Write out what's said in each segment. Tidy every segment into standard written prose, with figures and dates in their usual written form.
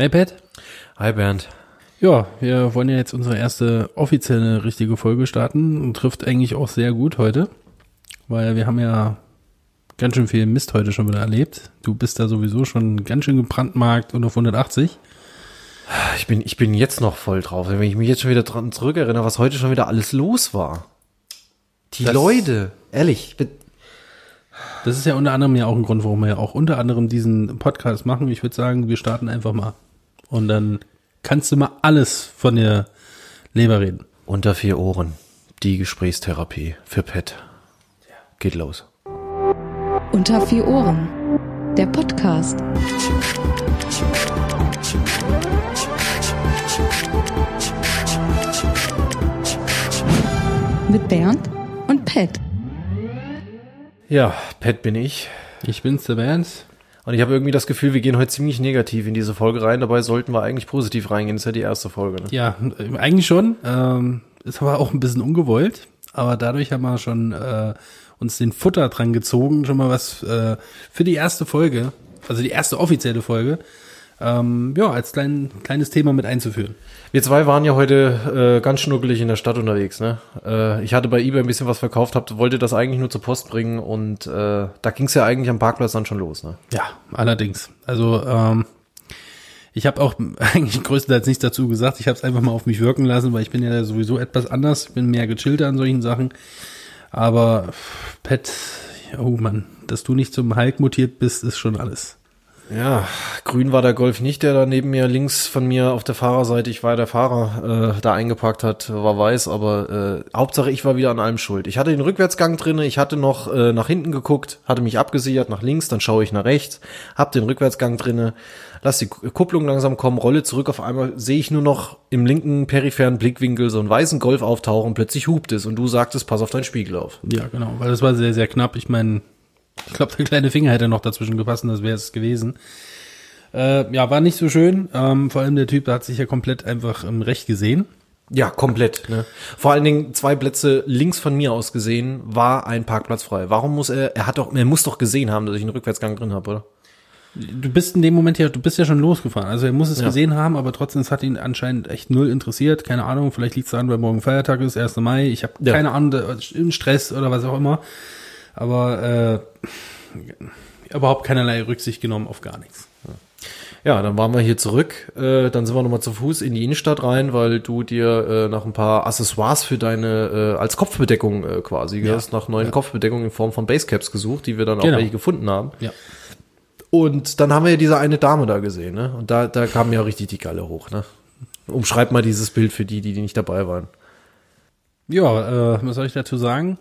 Hey Pat. Hi Bernd. Ja, wir wollen ja jetzt unsere erste offizielle richtige Folge starten und trifft eigentlich auch sehr gut heute, weil wir haben ja ganz schön viel Mist heute schon wieder erlebt. Du bist da sowieso schon ganz schön gebrandmarkt und auf 180. Ich bin jetzt noch voll drauf, wenn ich mich jetzt schon wieder dran zurückerinnere, was heute schon wieder alles los war. Leute, ehrlich. Das ist ja unter anderem ja auch ein Grund, warum wir ja auch unter anderem diesen Podcast machen. Ich würde sagen, wir starten einfach mal. Und dann kannst du mal alles von der Leber reden. Unter vier Ohren. Die Gesprächstherapie für Pat. Geht los. Unter vier Ohren. Der Podcast. Mit Bernd und Pat. Ja, Pat bin ich. Ich bin's, der Bernd. Und ich habe irgendwie das Gefühl, wir gehen heute ziemlich negativ in diese Folge rein. Dabei sollten wir eigentlich positiv reingehen. Das ist ja die erste Folge. Ne? Ja, eigentlich schon. Ist aber auch ein bisschen ungewollt. Aber dadurch haben wir schon uns den Futter dran gezogen. Schon mal was für die erste Folge, also die erste offizielle Folge, als kleines Thema mit einzuführen. Wir zwei waren ja heute ganz schnuckelig in der Stadt unterwegs, ne? Ich hatte bei eBay ein bisschen was verkauft, wollte das eigentlich nur zur Post bringen und da ging es ja eigentlich am Parkplatz dann schon los, ne? Ja, allerdings. Also ich habe auch eigentlich größtenteils nichts dazu gesagt. Ich habe es einfach mal auf mich wirken lassen, weil ich bin ja sowieso etwas anders. Ich bin mehr gechillter an solchen Sachen. Aber Pat, oh Mann, dass du nicht zum Hulk mutiert bist, ist schon alles. Ja, grün war der Golf nicht, der da neben mir, links von mir auf der Fahrerseite, ich war der Fahrer, da eingeparkt hat, war weiß, aber Hauptsache ich war wieder an allem schuld. Ich hatte den Rückwärtsgang drin, ich hatte noch nach hinten geguckt, hatte mich abgesichert nach links, dann schaue ich nach rechts, hab den Rückwärtsgang drin, lass die Kupplung langsam kommen, rolle zurück, auf einmal sehe ich nur noch im linken peripheren Blickwinkel so einen weißen Golf auftauchen, plötzlich hupt es und du sagtest, pass auf deinen Spiegel auf. Ja, genau, weil das war sehr, sehr knapp, ich meine... Ich glaube, der kleine Finger hätte noch dazwischen gepasst, das wäre es gewesen. War nicht so schön. Vor allem der Typ, der hat sich ja komplett einfach im Recht gesehen. Ja, komplett. Ne? Vor allen Dingen 2 Plätze links von mir aus gesehen, war ein Parkplatz frei. Warum muss er muss doch gesehen haben, dass ich einen Rückwärtsgang drin habe, oder? Du bist in dem Moment ja, du bist ja schon losgefahren. Also er muss es gesehen haben, aber trotzdem, es hat ihn anscheinend echt null interessiert. Keine Ahnung, vielleicht liegt es daran, weil morgen Feiertag ist, 1. Mai. Ich habe keine Ahnung, Stress oder was auch immer. Aber überhaupt keinerlei Rücksicht genommen auf gar nichts. Ja, dann waren wir hier zurück. Dann sind wir nochmal zu Fuß in die Innenstadt rein, weil du dir nach ein paar Accessoires für deine, als Kopfbedeckung quasi, du hast nach neuen Kopfbedeckungen in Form von Basecaps gesucht, die wir dann auch welche gefunden haben. Ja. Und dann haben wir ja diese eine Dame da gesehen, ne? Und da kam ja richtig die Galle hoch, ne? Umschreib mal dieses Bild für die nicht dabei waren. Ja, was soll ich dazu sagen?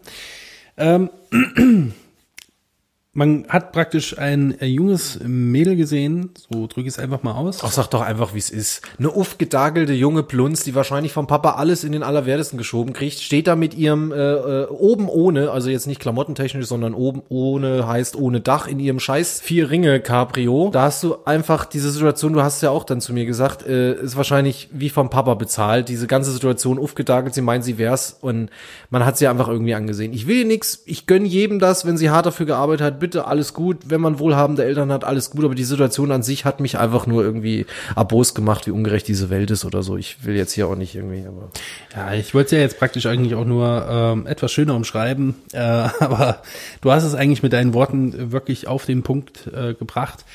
Man hat praktisch ein junges Mädel gesehen, so drücke ich es einfach mal aus. Ach, sag doch einfach, wie es ist. Eine aufgedagelte junge Plunz, die wahrscheinlich vom Papa alles in den Allerwertesten geschoben kriegt, steht da mit ihrem oben ohne, also jetzt nicht klamottentechnisch, sondern oben ohne heißt ohne Dach, in ihrem scheiß 4-Ringe-Cabrio. Da hast du einfach diese Situation, du hast ja auch dann zu mir gesagt, ist wahrscheinlich wie vom Papa bezahlt, diese ganze Situation aufgedagelt, sie meint, sie wär's und man hat sie einfach irgendwie angesehen. Ich will nix, ich gönn jedem das, wenn sie hart dafür gearbeitet hat, bitte alles gut, wenn man wohlhabende Eltern hat, alles gut, aber die Situation an sich hat mich einfach nur irgendwie abos gemacht, wie ungerecht diese Welt ist oder so. Ich will jetzt hier auch nicht irgendwie, aber... Ja, ich wollte es ja jetzt praktisch eigentlich auch nur etwas schöner umschreiben, aber du hast es eigentlich mit deinen Worten wirklich auf den Punkt gebracht.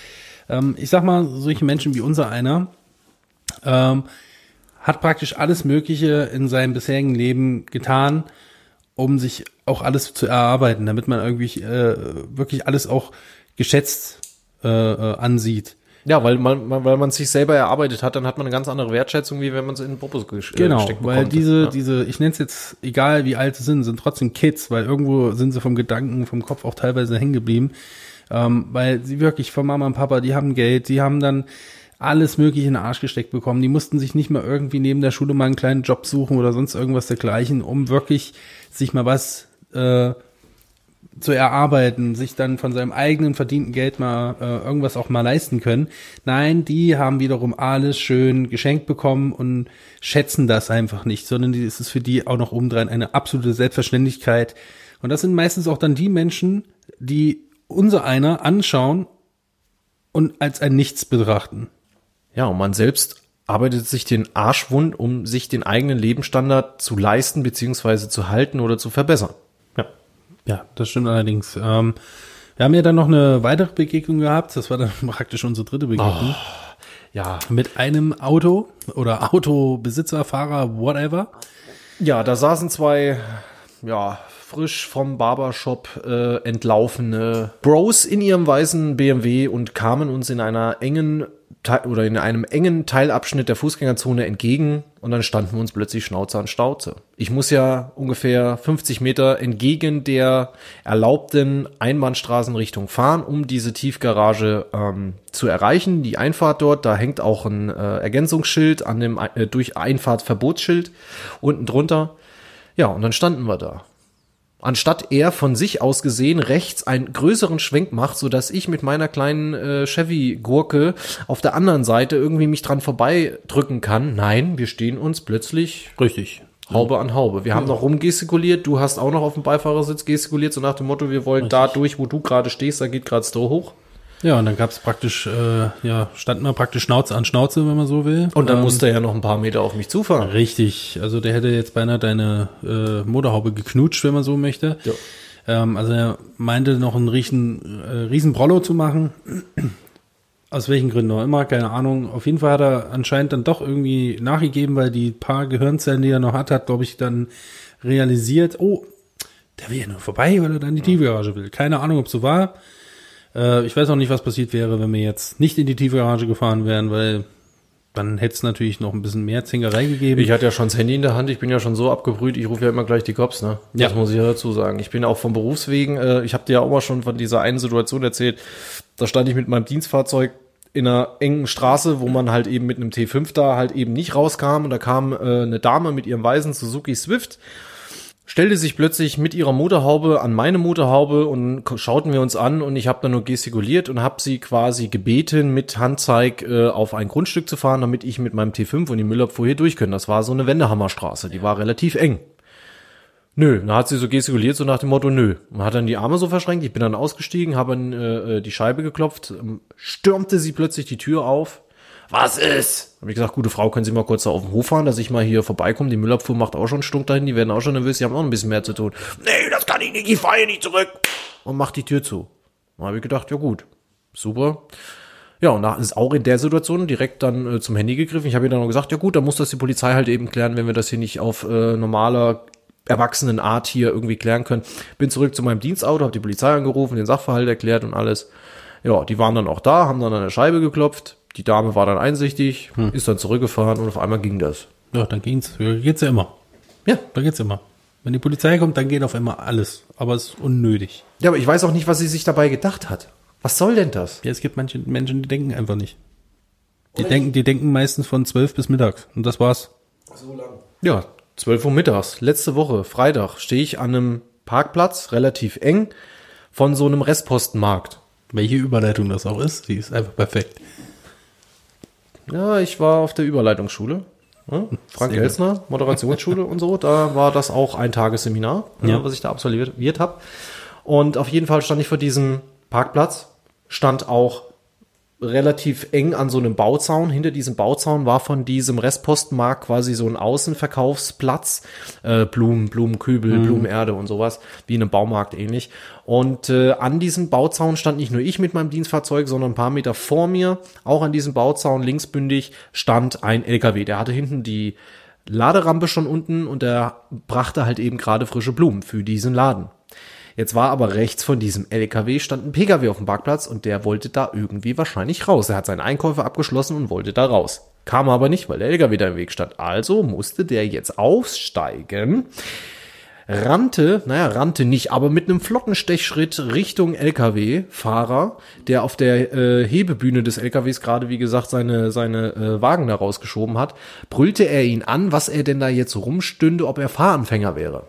Ich sag mal, solche Menschen wie unser einer hat praktisch alles Mögliche in seinem bisherigen Leben getan, um sich auch alles zu erarbeiten, damit man irgendwie wirklich alles auch geschätzt ansieht. Ja, weil man sich selber erarbeitet hat, dann hat man eine ganz andere Wertschätzung, wie wenn man es in den Popos gesteckt bekommt. Genau, weil diese, ich nenne es jetzt, egal wie alt sie sind trotzdem Kids, weil irgendwo sind sie vom Gedanken, vom Kopf auch teilweise hängen geblieben, weil sie wirklich von Mama und Papa, die haben Geld, die haben dann alles Mögliche in den Arsch gesteckt bekommen, die mussten sich nicht mal irgendwie neben der Schule mal einen kleinen Job suchen oder sonst irgendwas dergleichen, um wirklich sich mal was zu erarbeiten, sich dann von seinem eigenen verdienten Geld mal irgendwas auch mal leisten können. Nein, die haben wiederum alles schön geschenkt bekommen und schätzen das einfach nicht, sondern es ist für die auch noch obendrein eine absolute Selbstverständlichkeit. Und das sind meistens auch dann die Menschen, die unser einer anschauen und als ein Nichts betrachten. Ja, und man selbst arbeitet sich den Arsch wund, um sich den eigenen Lebensstandard zu leisten bzw. zu halten oder zu verbessern. Ja, das stimmt allerdings. Wir haben ja dann noch eine weitere Begegnung gehabt. Das war dann praktisch unsere dritte Begegnung. Oh, ja. Mit einem Auto oder Autobesitzer, Fahrer, whatever. Ja, da saßen zwei, ja, frisch vom Barbershop entlaufene Bros in ihrem weißen BMW und kamen uns in einer engen oder in einem engen Teilabschnitt der Fußgängerzone entgegen und dann standen wir uns plötzlich Schnauze an Schnauze. Ich muss ja ungefähr 50 Meter entgegen der erlaubten Einbahnstraßenrichtung fahren, um diese Tiefgarage zu erreichen. Die Einfahrt dort, da hängt auch ein Ergänzungsschild an dem durch Einfahrtverbotsschild unten drunter. Ja, und dann standen wir da. Anstatt er von sich aus gesehen rechts einen größeren Schwenk macht, sodass ich mit meiner kleinen Chevy-Gurke auf der anderen Seite irgendwie mich dran vorbeidrücken kann. Nein, wir stehen uns plötzlich richtig Haube an Haube. Wir haben noch rumgestikuliert, du hast auch noch auf dem Beifahrersitz gestikuliert, so nach dem Motto, wir wollen richtig da durch, wo du gerade stehst, da geht gerade Stroh hoch. Ja, und dann gab's praktisch, standen wir praktisch Schnauze an Schnauze, wenn man so will. Und dann musste er ja noch ein paar Meter auf mich zufahren. Richtig, also der hätte jetzt beinahe deine Motorhaube geknutscht, wenn man so möchte. Ja. Also er meinte noch einen riesen Brollo zu machen, aus welchen Gründen auch immer, keine Ahnung. Auf jeden Fall hat er anscheinend dann doch irgendwie nachgegeben, weil die paar Gehirnzellen, die er noch hat, glaube ich, dann realisiert, oh, der will ja nur vorbei, weil er dann die Tiefgarage will. Keine Ahnung, ob so war. Ich weiß auch nicht, was passiert wäre, wenn wir jetzt nicht in die Tiefgarage gefahren wären, weil dann hätte es natürlich noch ein bisschen mehr Zingerei gegeben. Ich hatte ja schon das Handy in der Hand, ich bin ja schon so abgebrüht, ich rufe ja immer gleich die Cops, ne? Ja. Das muss ich ja dazu sagen. Ich bin auch von Berufswegen, ich habe dir ja auch mal schon von dieser einen Situation erzählt, da stand ich mit meinem Dienstfahrzeug in einer engen Straße, wo man halt eben mit einem T5 da halt eben nicht rauskam und da kam eine Dame mit ihrem weißen Suzuki Swift, stellte sich plötzlich mit ihrer Motorhaube an meine Motorhaube und schauten wir uns an und ich habe dann nur gestikuliert und habe sie quasi gebeten, mit Handzeig auf ein Grundstück zu fahren, damit ich mit meinem T5 und die Müllabfuhr hier durch können. Das war so eine Wendehammerstraße, die war relativ eng. Nö, da hat sie so gestikuliert, so nach dem Motto, nö. Und hat dann die Arme so verschränkt, ich bin dann ausgestiegen, habe an die Scheibe geklopft, stürmte sie plötzlich die Tür auf. Was ist? Hab ich gesagt, gute Frau, können Sie mal kurz da auf den Hof fahren, dass ich mal hier vorbeikomme. Die Müllabfuhr macht auch schon Stunk dahin, die werden auch schon nervös, die haben auch ein bisschen mehr zu tun. Nee, das kann ich nicht, ich fahre hier nicht zurück. Und macht die Tür zu. Dann habe ich gedacht, ja gut, super. Ja, und da ist auch in der Situation direkt dann zum Handy gegriffen. Ich habe ihr dann noch gesagt, ja gut, dann muss das die Polizei halt eben klären, wenn wir das hier nicht auf normaler Erwachsenenart hier irgendwie klären können. Bin zurück zu meinem Dienstauto, habe die Polizei angerufen, den Sachverhalt erklärt und alles. Ja, die waren dann auch da, haben dann an der Scheibe geklopft. Die Dame war dann einsichtig, ist dann zurückgefahren und auf einmal ging das. Ja, dann ging's. Da geht's ja immer. Ja, da geht's immer. Wenn die Polizei kommt, dann geht auf einmal alles. Aber es ist unnötig. Ja, aber ich weiß auch nicht, was sie sich dabei gedacht hat. Was soll denn das? Ja, es gibt manche Menschen, die denken einfach nicht. Die denken meistens von 12 bis mittags. Und das war's. So lang. Ja, 12 Uhr mittags. Letzte Woche, Freitag, stehe ich an einem Parkplatz, relativ eng, von so einem Restpostenmarkt. Welche Überleitung das auch ist, die ist einfach perfekt. Ja, ich war auf der Überleitungsschule. Ja, Frank Elsner, Moderationsschule und so. Da war das auch ein Tagesseminar, was ich da absolviert habe. Und auf jeden Fall stand ich vor diesem Parkplatz, stand auch relativ eng an so einem Bauzaun. Hinter diesem Bauzaun war von diesem Restpostenmarkt quasi so ein Außenverkaufsplatz. Blumenkübel, Blumenerde und sowas, wie in einem Baumarkt ähnlich. Und an diesem Bauzaun stand nicht nur ich mit meinem Dienstfahrzeug, sondern ein paar Meter vor mir, auch an diesem Bauzaun linksbündig, stand ein LKW. Der hatte hinten die Laderampe schon unten und der brachte halt eben gerade frische Blumen für diesen Laden. Jetzt war aber rechts von diesem LKW stand ein PKW auf dem Parkplatz und der wollte da irgendwie wahrscheinlich raus. Er hat seine Einkäufe abgeschlossen und wollte da raus. Kam aber nicht, weil der LKW da im Weg stand. Also musste der jetzt aussteigen, rannte nicht, aber mit einem flotten Stechschritt Richtung LKW-Fahrer, der auf der Hebebühne des LKWs gerade, wie gesagt, seine Wagen da rausgeschoben hat, brüllte er ihn an, was er denn da jetzt rumstünde, ob er Fahranfänger wäre.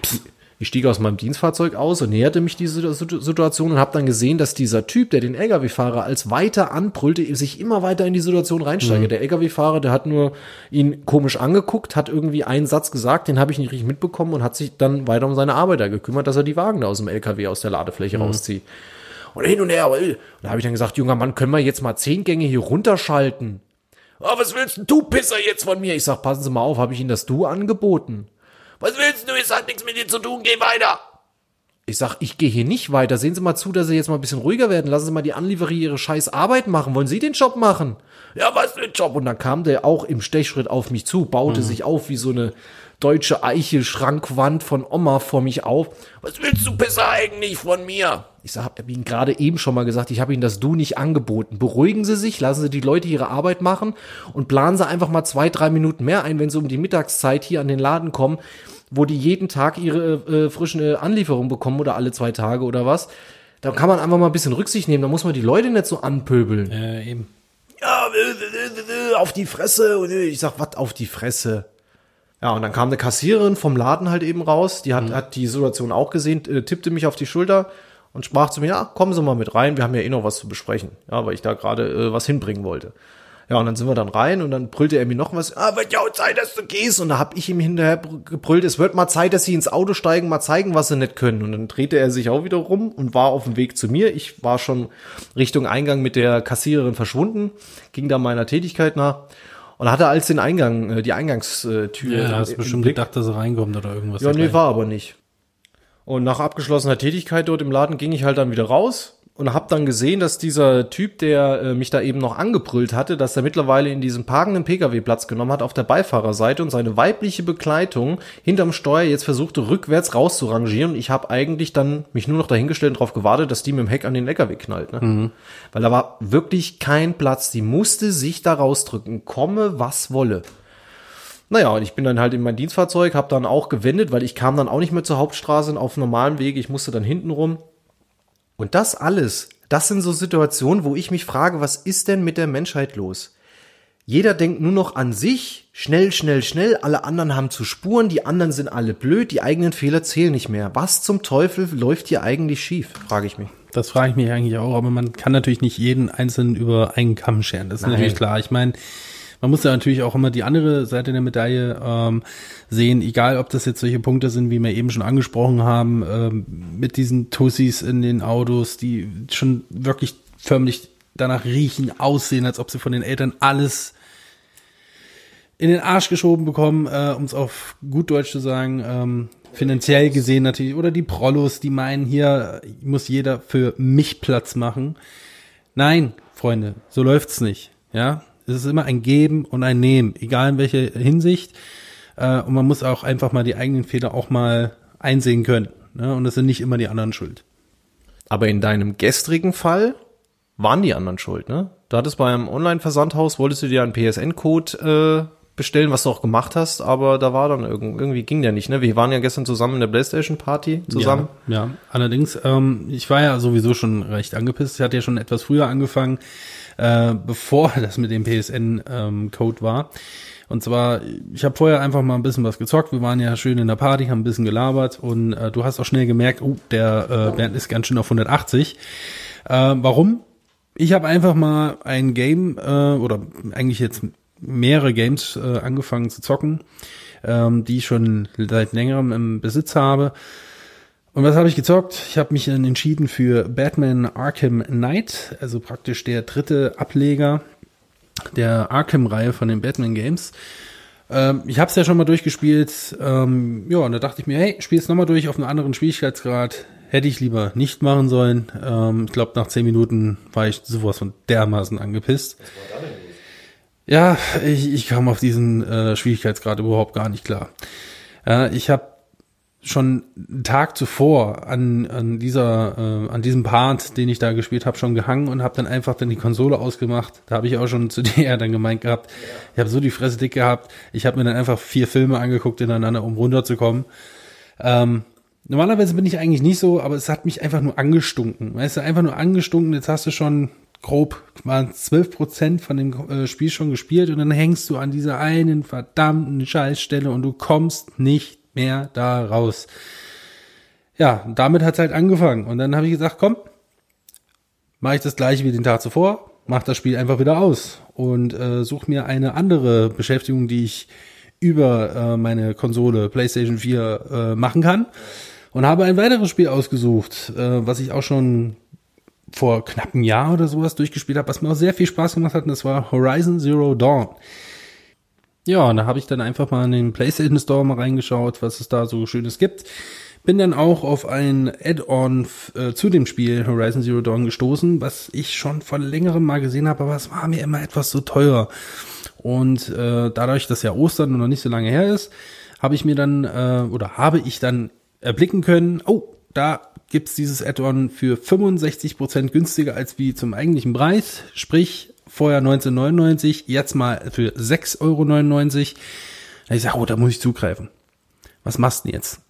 Psst. Ich stieg aus meinem Dienstfahrzeug aus und näherte mich dieser Situation und habe dann gesehen, dass dieser Typ, der den LKW-Fahrer als weiter anbrüllte, sich immer weiter in die Situation reinsteigert. Mhm. Der LKW-Fahrer, der hat nur ihn komisch angeguckt, hat irgendwie einen Satz gesagt, den habe ich nicht richtig mitbekommen und hat sich dann weiter um seine Arbeiter gekümmert, dass er die Wagen da aus dem LKW aus der Ladefläche rauszieht. Und hin und her. Und da habe ich dann gesagt, junger Mann, können wir jetzt mal 10 Gänge hier runterschalten? Oh, was willst denn du, Pisser, jetzt von mir? Ich sag, passen Sie mal auf, habe ich Ihnen das Du angeboten? Was willst du? Es hat nichts mit dir zu tun, geh weiter. Ich sag, ich gehe hier nicht weiter. Sehen Sie mal zu, dass Sie jetzt mal ein bisschen ruhiger werden. Lassen Sie mal die Anlieferer ihre scheiß Arbeit machen. Wollen Sie den Job machen? Ja, was für ein Job? Und dann kam der auch im Stechschritt auf mich zu, baute sich auf wie so eine deutsche Eiche-Schrankwand von Oma vor mich auf. Was willst du besser eigentlich von mir? Ich sag, hab Ihnen gerade eben schon mal gesagt, ich habe Ihnen das Du nicht angeboten. Beruhigen Sie sich, lassen Sie die Leute ihre Arbeit machen und planen Sie einfach mal 2-3 Minuten mehr ein, wenn Sie um die Mittagszeit hier an den Laden kommen, wo die jeden Tag ihre frischen Anlieferungen bekommen oder alle 2 Tage oder was. Da kann man einfach mal ein bisschen Rücksicht nehmen, da muss man die Leute nicht so anpöbeln. Eben. Ja, auf die Fresse. Und ich sag, was auf die Fresse? Ja, und dann kam eine Kassiererin vom Laden halt eben raus, die hat die Situation auch gesehen, tippte mich auf die Schulter und sprach zu mir, ja, kommen Sie mal mit rein, wir haben ja eh noch was zu besprechen, ja, weil ich da gerade was hinbringen wollte. Ja, und dann sind wir dann rein und dann brüllte er mir noch was, wird ja auch Zeit, dass du gehst. Und da hab ich ihm hinterher gebrüllt, es wird mal Zeit, dass Sie ins Auto steigen, mal zeigen, was Sie nicht können. Und dann drehte er sich auch wieder rum und war auf dem Weg zu mir. Ich war schon Richtung Eingang mit der Kassiererin verschwunden, ging da meiner Tätigkeit nach. Und hatte als den Eingang, die Eingangstür. Ja, da hast du bestimmt gedacht, dass er reinkommt oder irgendwas. Ja, nee, war aber nicht. Und nach abgeschlossener Tätigkeit dort im Laden ging ich halt dann wieder raus und hab dann gesehen, dass dieser Typ, der mich da eben noch angebrüllt hatte, dass er mittlerweile in diesem parkenden PKW Platz genommen hat auf der Beifahrerseite und seine weibliche Begleitung hinterm Steuer jetzt versuchte, rückwärts rauszurangieren. Und ich habe eigentlich dann mich nur noch dahingestellt und darauf gewartet, dass die mit dem Heck an den LKW knallt. Ne? Weil da war wirklich kein Platz. Die musste sich da rausdrücken. Komme, was wolle. Naja, und ich bin dann halt in mein Dienstfahrzeug, habe dann auch gewendet, weil ich kam dann auch nicht mehr zur Hauptstraße auf normalen Wege. Ich musste dann hinten rum. Und das alles, das sind so Situationen, wo ich mich frage, was ist denn mit der Menschheit los? Jeder denkt nur noch an sich, schnell, schnell, schnell, alle anderen haben zu spuren, die anderen sind alle blöd, die eigenen Fehler zählen nicht mehr. Was zum Teufel läuft hier eigentlich schief, frage ich mich. Das frage ich mich eigentlich auch, aber man kann natürlich nicht jeden Einzelnen über einen Kamm scheren, das ist natürlich klar. Ich meine, man muss ja natürlich auch immer die andere Seite der Medaille sehen, egal ob das jetzt solche Punkte sind, wie wir eben schon angesprochen haben, mit diesen Tussis in den Autos, die schon wirklich förmlich danach riechen, aussehen, als ob sie von den Eltern alles in den Arsch geschoben bekommen, um es auf gut Deutsch zu sagen, finanziell gesehen natürlich, oder die Prollos, die meinen, hier muss jeder für mich Platz machen. Nein, Freunde, so läuft's nicht, ja. Es ist immer ein Geben und ein Nehmen, egal in welcher Hinsicht. Und man muss auch einfach mal die eigenen Fehler auch mal einsehen können. Ne? Und das sind nicht immer die anderen schuld. Aber in deinem gestrigen Fall waren die anderen schuld, ne? Du hattest bei einem Online-Versandhaus, wolltest du dir einen PSN-Code bestellen, was du auch gemacht hast, aber da war dann irgendwie ging der nicht, ne? Wir waren ja gestern zusammen in der PlayStation-Party zusammen. Ja, allerdings, ich war ja sowieso schon recht angepisst. Ich hatte ja schon etwas früher angefangen, bevor das mit dem PSN-Code war. Und zwar, ich habe vorher einfach mal ein bisschen was gezockt. Wir waren ja schön in der Party, haben ein bisschen gelabert und du hast auch schnell gemerkt, der Bernd ist ganz schön auf 180. Warum? Ich habe einfach mal ein Game oder eigentlich jetzt mehrere Games angefangen zu zocken, die ich schon seit längerem im Besitz habe. Und was habe ich gezockt? Ich habe mich dann entschieden für Batman Arkham Knight, also praktisch der 3. Ableger der Arkham-Reihe von den Batman Games. Ich habe es ja schon mal durchgespielt, und da dachte ich mir, hey, spiel's nochmal durch auf einem anderen Schwierigkeitsgrad. Hätte ich lieber nicht machen sollen. Ich glaube, nach 10 Minuten war ich sowas von dermaßen angepisst. Was war da denn los? Ja, ich kam auf diesen Schwierigkeitsgrad überhaupt gar nicht klar. Ich habe schon einen Tag zuvor an diesem Part, den ich da gespielt habe, schon gehangen und habe dann einfach die Konsole ausgemacht. Da habe ich auch schon zu dir dann gemeint gehabt, ich habe so die Fresse dick gehabt. Ich habe mir dann einfach 4 Filme angeguckt hintereinander, um runterzukommen. Normalerweise bin ich eigentlich nicht so, aber es hat mich einfach nur angestunken. Weißt du, einfach nur angestunken. Jetzt hast du schon grob waren 12% von dem Spiel schon gespielt und dann hängst du an dieser einen verdammten Scheißstelle und du kommst nicht mehr da raus. Ja, damit hat's halt angefangen. Und dann habe ich gesagt, komm, mache ich das gleiche wie den Tag zuvor, mach das Spiel einfach wieder aus und such mir eine andere Beschäftigung, die ich über meine Konsole PlayStation 4 machen kann. Und habe ein weiteres Spiel ausgesucht, was ich auch schon vor knapp einem Jahr oder sowas durchgespielt habe, was mir auch sehr viel Spaß gemacht hat, und das war Horizon Zero Dawn. Ja, und da habe ich dann einfach mal in den PlayStation Store mal reingeschaut, was es da so Schönes gibt. Bin dann auch auf ein Add-on zu dem Spiel Horizon Zero Dawn gestoßen, was ich schon vor längerem mal gesehen habe, aber es war mir immer etwas zu teuer. Und dadurch, dass ja Ostern noch nicht so lange her ist, habe ich dann erblicken können, oh, da gibt's dieses Add-on für 65% günstiger als wie zum eigentlichen Preis, sprich vorher 19,99, jetzt mal für 6,99 €. Ich sage, oh, da muss ich zugreifen. Was machst du denn jetzt?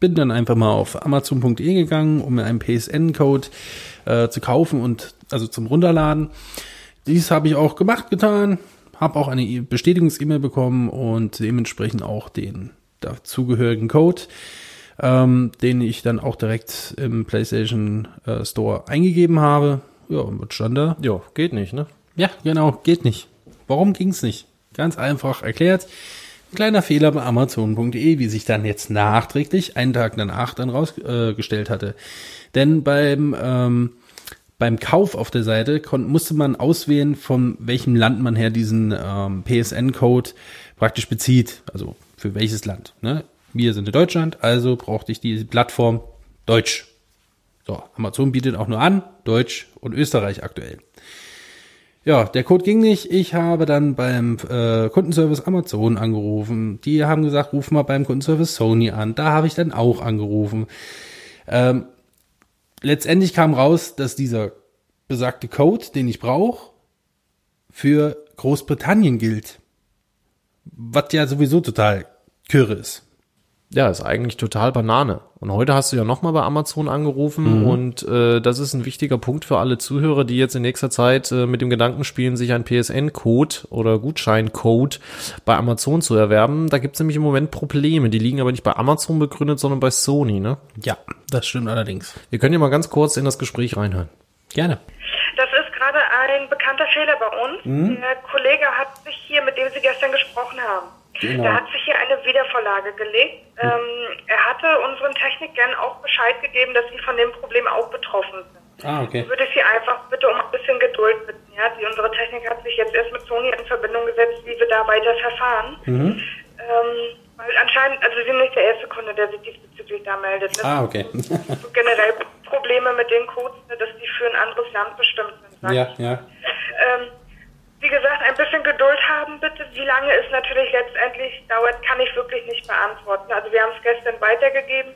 Bin dann einfach mal auf Amazon.de gegangen, um mir einen PSN-Code zu kaufen und also zum Runterladen. Dies habe ich auch getan, habe auch eine Bestätigungs-E-Mail bekommen und dementsprechend auch den dazugehörigen Code, den ich dann auch direkt im PlayStation Store eingegeben habe. Ja, und was stand da? Ja, geht nicht, ne? Ja, genau, geht nicht. Warum ging's nicht? Ganz einfach erklärt. Kleiner Fehler bei Amazon.de, wie sich dann jetzt nachträglich, einen Tag danach dann rausgestellt hatte. Denn beim Kauf auf der Seite musste man auswählen, von welchem Land man her diesen PSN-Code praktisch bezieht. Also für welches Land. Ne? Wir sind in Deutschland, also brauchte ich die Plattform Deutsch. So, Amazon bietet auch nur an, Deutsch und Österreich aktuell. Ja, der Code ging nicht. Ich habe dann beim Kundenservice Amazon angerufen. Die haben gesagt, ruf mal beim Kundenservice Sony an. Da habe ich dann auch angerufen. Letztendlich kam raus, dass dieser besagte Code, den ich brauche, für Großbritannien gilt. Was ja sowieso total kirre ist. Ja, ist eigentlich total Banane. Und heute hast du ja nochmal bei Amazon angerufen und das ist ein wichtiger Punkt für alle Zuhörer, die jetzt in nächster Zeit mit dem Gedanken spielen, sich einen PSN-Code oder Gutscheincode bei Amazon zu erwerben. Da gibt's nämlich im Moment Probleme. Die liegen aber nicht bei Amazon begründet, sondern bei Sony, ne? Ja, das stimmt allerdings. Wir können ja mal ganz kurz in das Gespräch reinhören. Gerne. Das ist gerade ein bekannter Fehler bei uns. Ein Kollege hat sich hier, mit dem Sie gestern gesprochen haben, genau, da hat sich hier eine Wiedervorlage gelegt. Er hatte unseren Technikern auch Bescheid gegeben, dass sie von dem Problem auch betroffen sind. Ah, okay. Ich würde Sie einfach bitte um ein bisschen Geduld bitten. Ja? Unsere Technik hat sich jetzt erst mit Sony in Verbindung gesetzt, wie wir da weiter verfahren. Weil anscheinend, also Sie sind nicht der erste Kunde, der sich diesbezüglich da meldet. Das so generell Probleme mit den Codes, dass die für ein anderes Land bestimmt sind. Wie gesagt, ein bisschen Geduld haben bitte. Wie lange es natürlich letztendlich dauert, kann ich wirklich nicht beantworten. Also wir haben es gestern weitergegeben.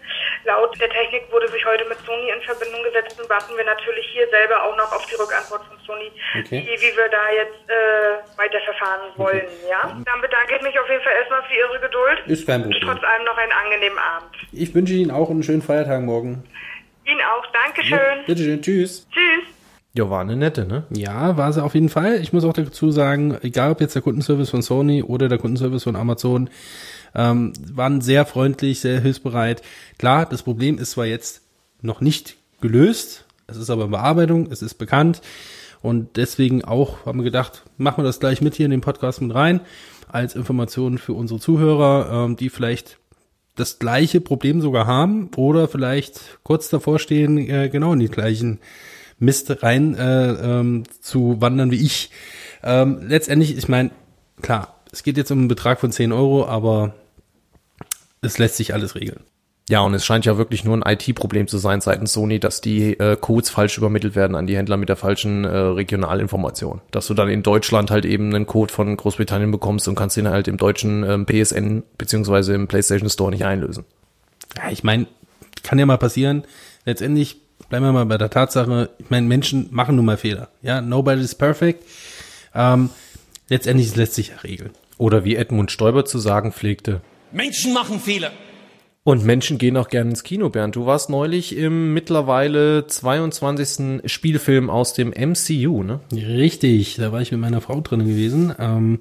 Laut der Technik wurde sich heute mit Sony in Verbindung gesetzt und warten wir natürlich hier selber auch noch auf die Rückantwort von Sony, wie wir da jetzt weiterverfahren wollen. Okay. Ja? Dann bedanke ich mich auf jeden Fall erstmal für Ihre Geduld. Ist kein Problem. Und trotz allem noch einen angenehmen Abend. Ich wünsche Ihnen auch einen schönen Feiertag morgen. Ihnen auch. Dankeschön. Ja, bitteschön. Tschüss. Tschüss. Ja, war eine nette, ne? Ja, war sie auf jeden Fall. Ich muss auch dazu sagen, egal ob jetzt der Kundenservice von Sony oder der Kundenservice von Amazon, waren sehr freundlich, sehr hilfsbereit. Klar, das Problem ist zwar jetzt noch nicht gelöst, es ist aber in Bearbeitung, es ist bekannt und deswegen auch haben wir gedacht, machen wir das gleich mit hier in den Podcast mit rein, als Information für unsere Zuhörer, die vielleicht das gleiche Problem sogar haben oder vielleicht kurz davor stehen, genau in die gleichen Mist rein zu wandern wie ich. Letztendlich, ich meine, klar, es geht jetzt um einen Betrag von 10 €, aber es lässt sich alles regeln. Ja, und es scheint ja wirklich nur ein IT-Problem zu sein seitens Sony, dass die Codes falsch übermittelt werden an die Händler mit der falschen Regionalinformation. Dass du dann in Deutschland halt eben einen Code von Großbritannien bekommst und kannst den halt im deutschen PSN bzw. im PlayStation Store nicht einlösen. Ja, ich meine, kann ja mal passieren. Letztendlich bleiben wir mal bei der Tatsache, ich meine, Menschen machen nun mal Fehler. Ja, nobody is perfect. Letztendlich lässt sich ja regeln. Oder wie Edmund Stoiber zu sagen pflegte, Menschen machen Fehler. Und Menschen gehen auch gerne ins Kino, Bernd. Du warst neulich im mittlerweile 22. Spielfilm aus dem MCU, ne? Richtig, da war ich mit meiner Frau drin gewesen.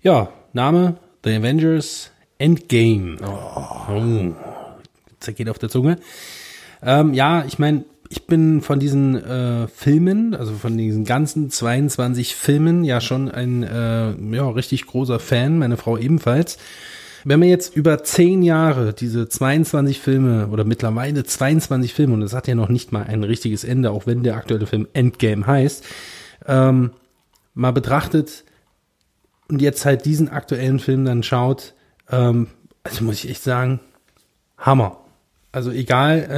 Ja, Name, The Avengers Endgame. Oh, zergeht auf der Zunge. Ja, ich meine, ich bin von diesen Filmen, also von diesen ganzen 22 Filmen ja schon ein richtig großer Fan, meine Frau ebenfalls. Wenn man jetzt über 10 Jahre diese 22 Filme oder mittlerweile 22 Filme, und das hat ja noch nicht mal ein richtiges Ende, auch wenn der aktuelle Film Endgame heißt, mal betrachtet und jetzt halt diesen aktuellen Film dann schaut, also muss ich echt sagen, Hammer. Also egal,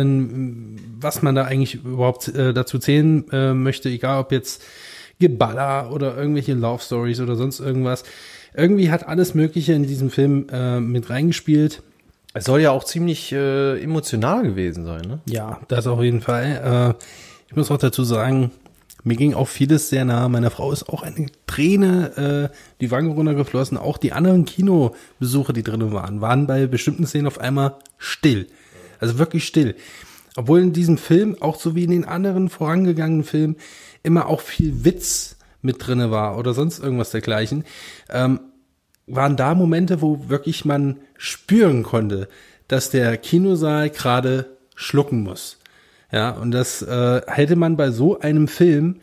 was man da eigentlich überhaupt dazu zählen möchte, egal ob jetzt Geballer oder irgendwelche Love Stories oder sonst irgendwas. Irgendwie hat alles Mögliche in diesem Film mit reingespielt. Es soll ja auch ziemlich emotional gewesen sein, ne? Ja, das auf jeden Fall. Ich muss auch dazu sagen, mir ging auch vieles sehr nah. Meiner Frau ist auch eine Träne die Wange runtergeflossen. Auch die anderen Kinobesucher, die drin waren bei bestimmten Szenen auf einmal still. Also wirklich still. Obwohl in diesem Film, auch so wie in den anderen vorangegangenen Filmen, immer auch viel Witz mit drinne war oder sonst irgendwas dergleichen, waren da Momente, wo wirklich man spüren konnte, dass der Kinosaal gerade schlucken muss. Ja, und das hätte man bei so einem Film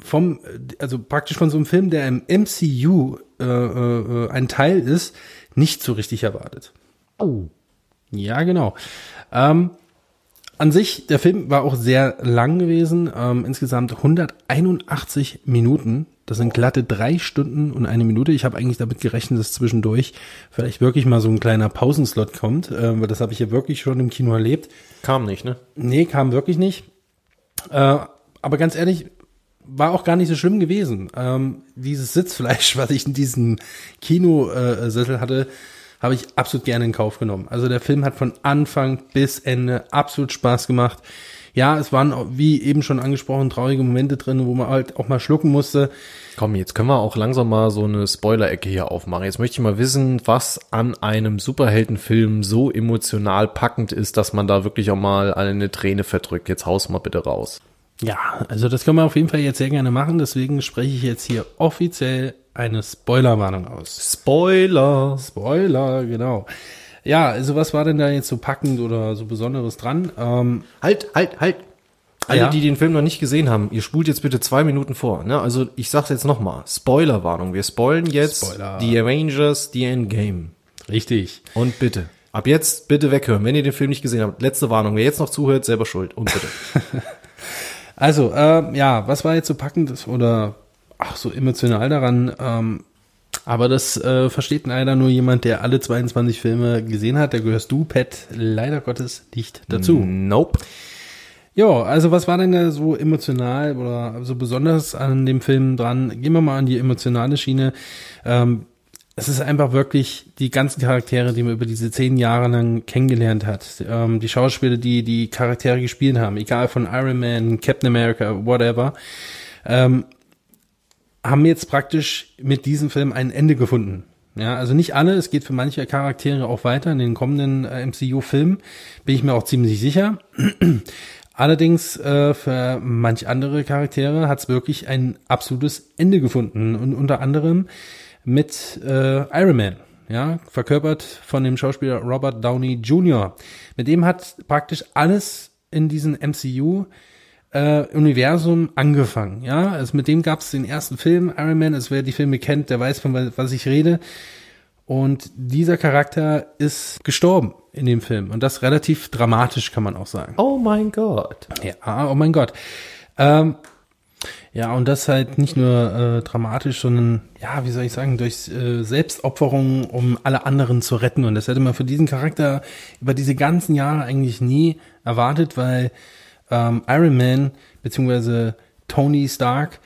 von so einem Film, der im MCU ein Teil ist, nicht so richtig erwartet. Oh. Ja, genau. An sich, der Film war auch sehr lang gewesen, insgesamt 181 Minuten. Das sind glatte 3 Stunden und 1 Minute. Ich habe eigentlich damit gerechnet, dass zwischendurch vielleicht wirklich mal so ein kleiner Pausenslot kommt, weil das habe ich ja wirklich schon im Kino erlebt. Kam nicht, ne? Nee, kam wirklich nicht. Aber ganz ehrlich, war auch gar nicht so schlimm gewesen. Dieses Sitzfleisch, was ich in diesem Kinosessel hatte, habe ich absolut gerne in Kauf genommen. Also der Film hat von Anfang bis Ende absolut Spaß gemacht. Ja, es waren, wie eben schon angesprochen, traurige Momente drin, wo man halt auch mal schlucken musste. Komm, jetzt können wir auch langsam mal so eine Spoiler-Ecke hier aufmachen. Jetzt möchte ich mal wissen, was an einem Superheldenfilm so emotional packend ist, dass man da wirklich auch mal eine Träne verdrückt. Jetzt haus mal bitte raus. Ja, also das können wir auf jeden Fall jetzt sehr gerne machen. Deswegen spreche ich jetzt hier offiziell eine Spoilerwarnung aus. Spoiler, genau. Ja, also was war denn da jetzt so packend oder so Besonderes dran? Halt. Alle, ja, die den Film noch nicht gesehen haben, ihr spult jetzt bitte 2 Minuten vor. Ne? Also ich sag's jetzt nochmal, Spoilerwarnung. Wir spoilen jetzt The Avengers, The Endgame. Richtig. Und bitte, ab jetzt bitte weghören, wenn ihr den Film nicht gesehen habt. Letzte Warnung, wer jetzt noch zuhört, selber schuld. Und bitte. Also, ja, was war jetzt so packend oder ach, so emotional daran, aber das versteht leider nur jemand, der alle 22 Filme gesehen hat. Da gehörst du, Pat, leider Gottes nicht dazu. Nope. Jo, also was war denn da so emotional oder so besonders an dem Film dran? Gehen wir mal an die emotionale Schiene. Es ist einfach wirklich die ganzen Charaktere, die man über diese 10 Jahre lang kennengelernt hat. Die Schauspieler, die die Charaktere gespielt haben, egal von Iron Man, Captain America, whatever, haben jetzt praktisch mit diesem Film ein Ende gefunden. Ja, also nicht alle, es geht für manche Charaktere auch weiter in den kommenden MCU-Filmen, bin ich mir auch ziemlich sicher. Allerdings für manch andere Charaktere hat es wirklich ein absolutes Ende gefunden und unter anderem mit Iron Man, ja, verkörpert von dem Schauspieler Robert Downey Jr. Mit dem hat praktisch alles in diesem MCU Universum angefangen, ja, also mit dem gab es den ersten Film, Iron Man, also wer die Filme kennt, der weiß, von was ich rede, und dieser Charakter ist gestorben in dem Film und das relativ dramatisch, kann man auch sagen. Oh mein Gott. Ja, oh mein Gott. Ja, und das halt nicht nur dramatisch, sondern, ja, wie soll ich sagen, durch Selbstopferung, um alle anderen zu retten, und das hätte man für diesen Charakter über diese ganzen Jahre eigentlich nie erwartet, weil Iron Man bzw. Tony Stark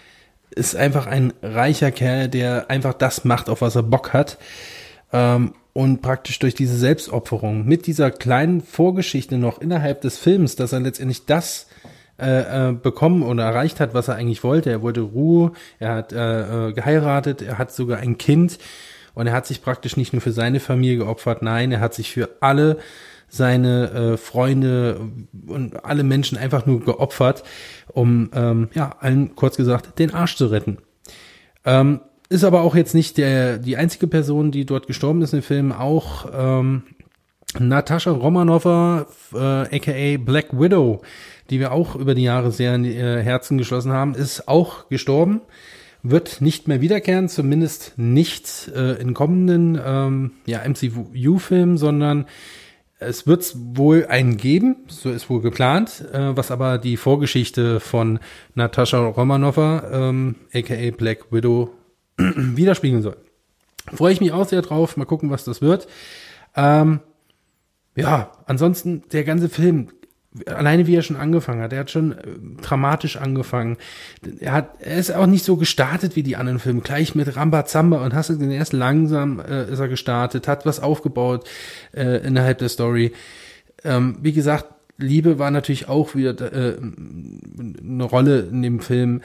ist einfach ein reicher Kerl, der einfach das macht, auf was er Bock hat, und praktisch durch diese Selbstopferung mit dieser kleinen Vorgeschichte noch innerhalb des Films, dass er letztendlich das bekommen oder erreicht hat, was er eigentlich wollte. Er wollte Ruhe, er hat geheiratet, er hat sogar ein Kind und er hat sich praktisch nicht nur für seine Familie geopfert, nein, er hat sich für alle seine Freunde und alle Menschen einfach nur geopfert, um, ja, allen kurz gesagt, den Arsch zu retten. Ist aber auch jetzt nicht die einzige Person, die dort gestorben ist im Film. Auch Natascha Romanova, aka Black Widow, die wir auch über die Jahre sehr in die Herzen geschlossen haben, ist auch gestorben. wird nicht mehr wiederkehren, zumindest nicht in kommenden MCU-Filmen, sondern es wird es wohl einen geben, so ist wohl geplant, was aber die Vorgeschichte von Natascha Romanova, aka Black Widow, widerspiegeln soll. Freue ich mich auch sehr drauf, mal gucken, was das wird. Ansonsten der ganze Film, alleine wie er schon angefangen hat, er hat schon dramatisch angefangen. Er ist auch nicht so gestartet wie die anderen Filme, gleich mit Rambazamba und hast den erst langsam ist er gestartet, hat was aufgebaut innerhalb der Story. Wie gesagt, Liebe war natürlich auch wieder eine Rolle in dem Film.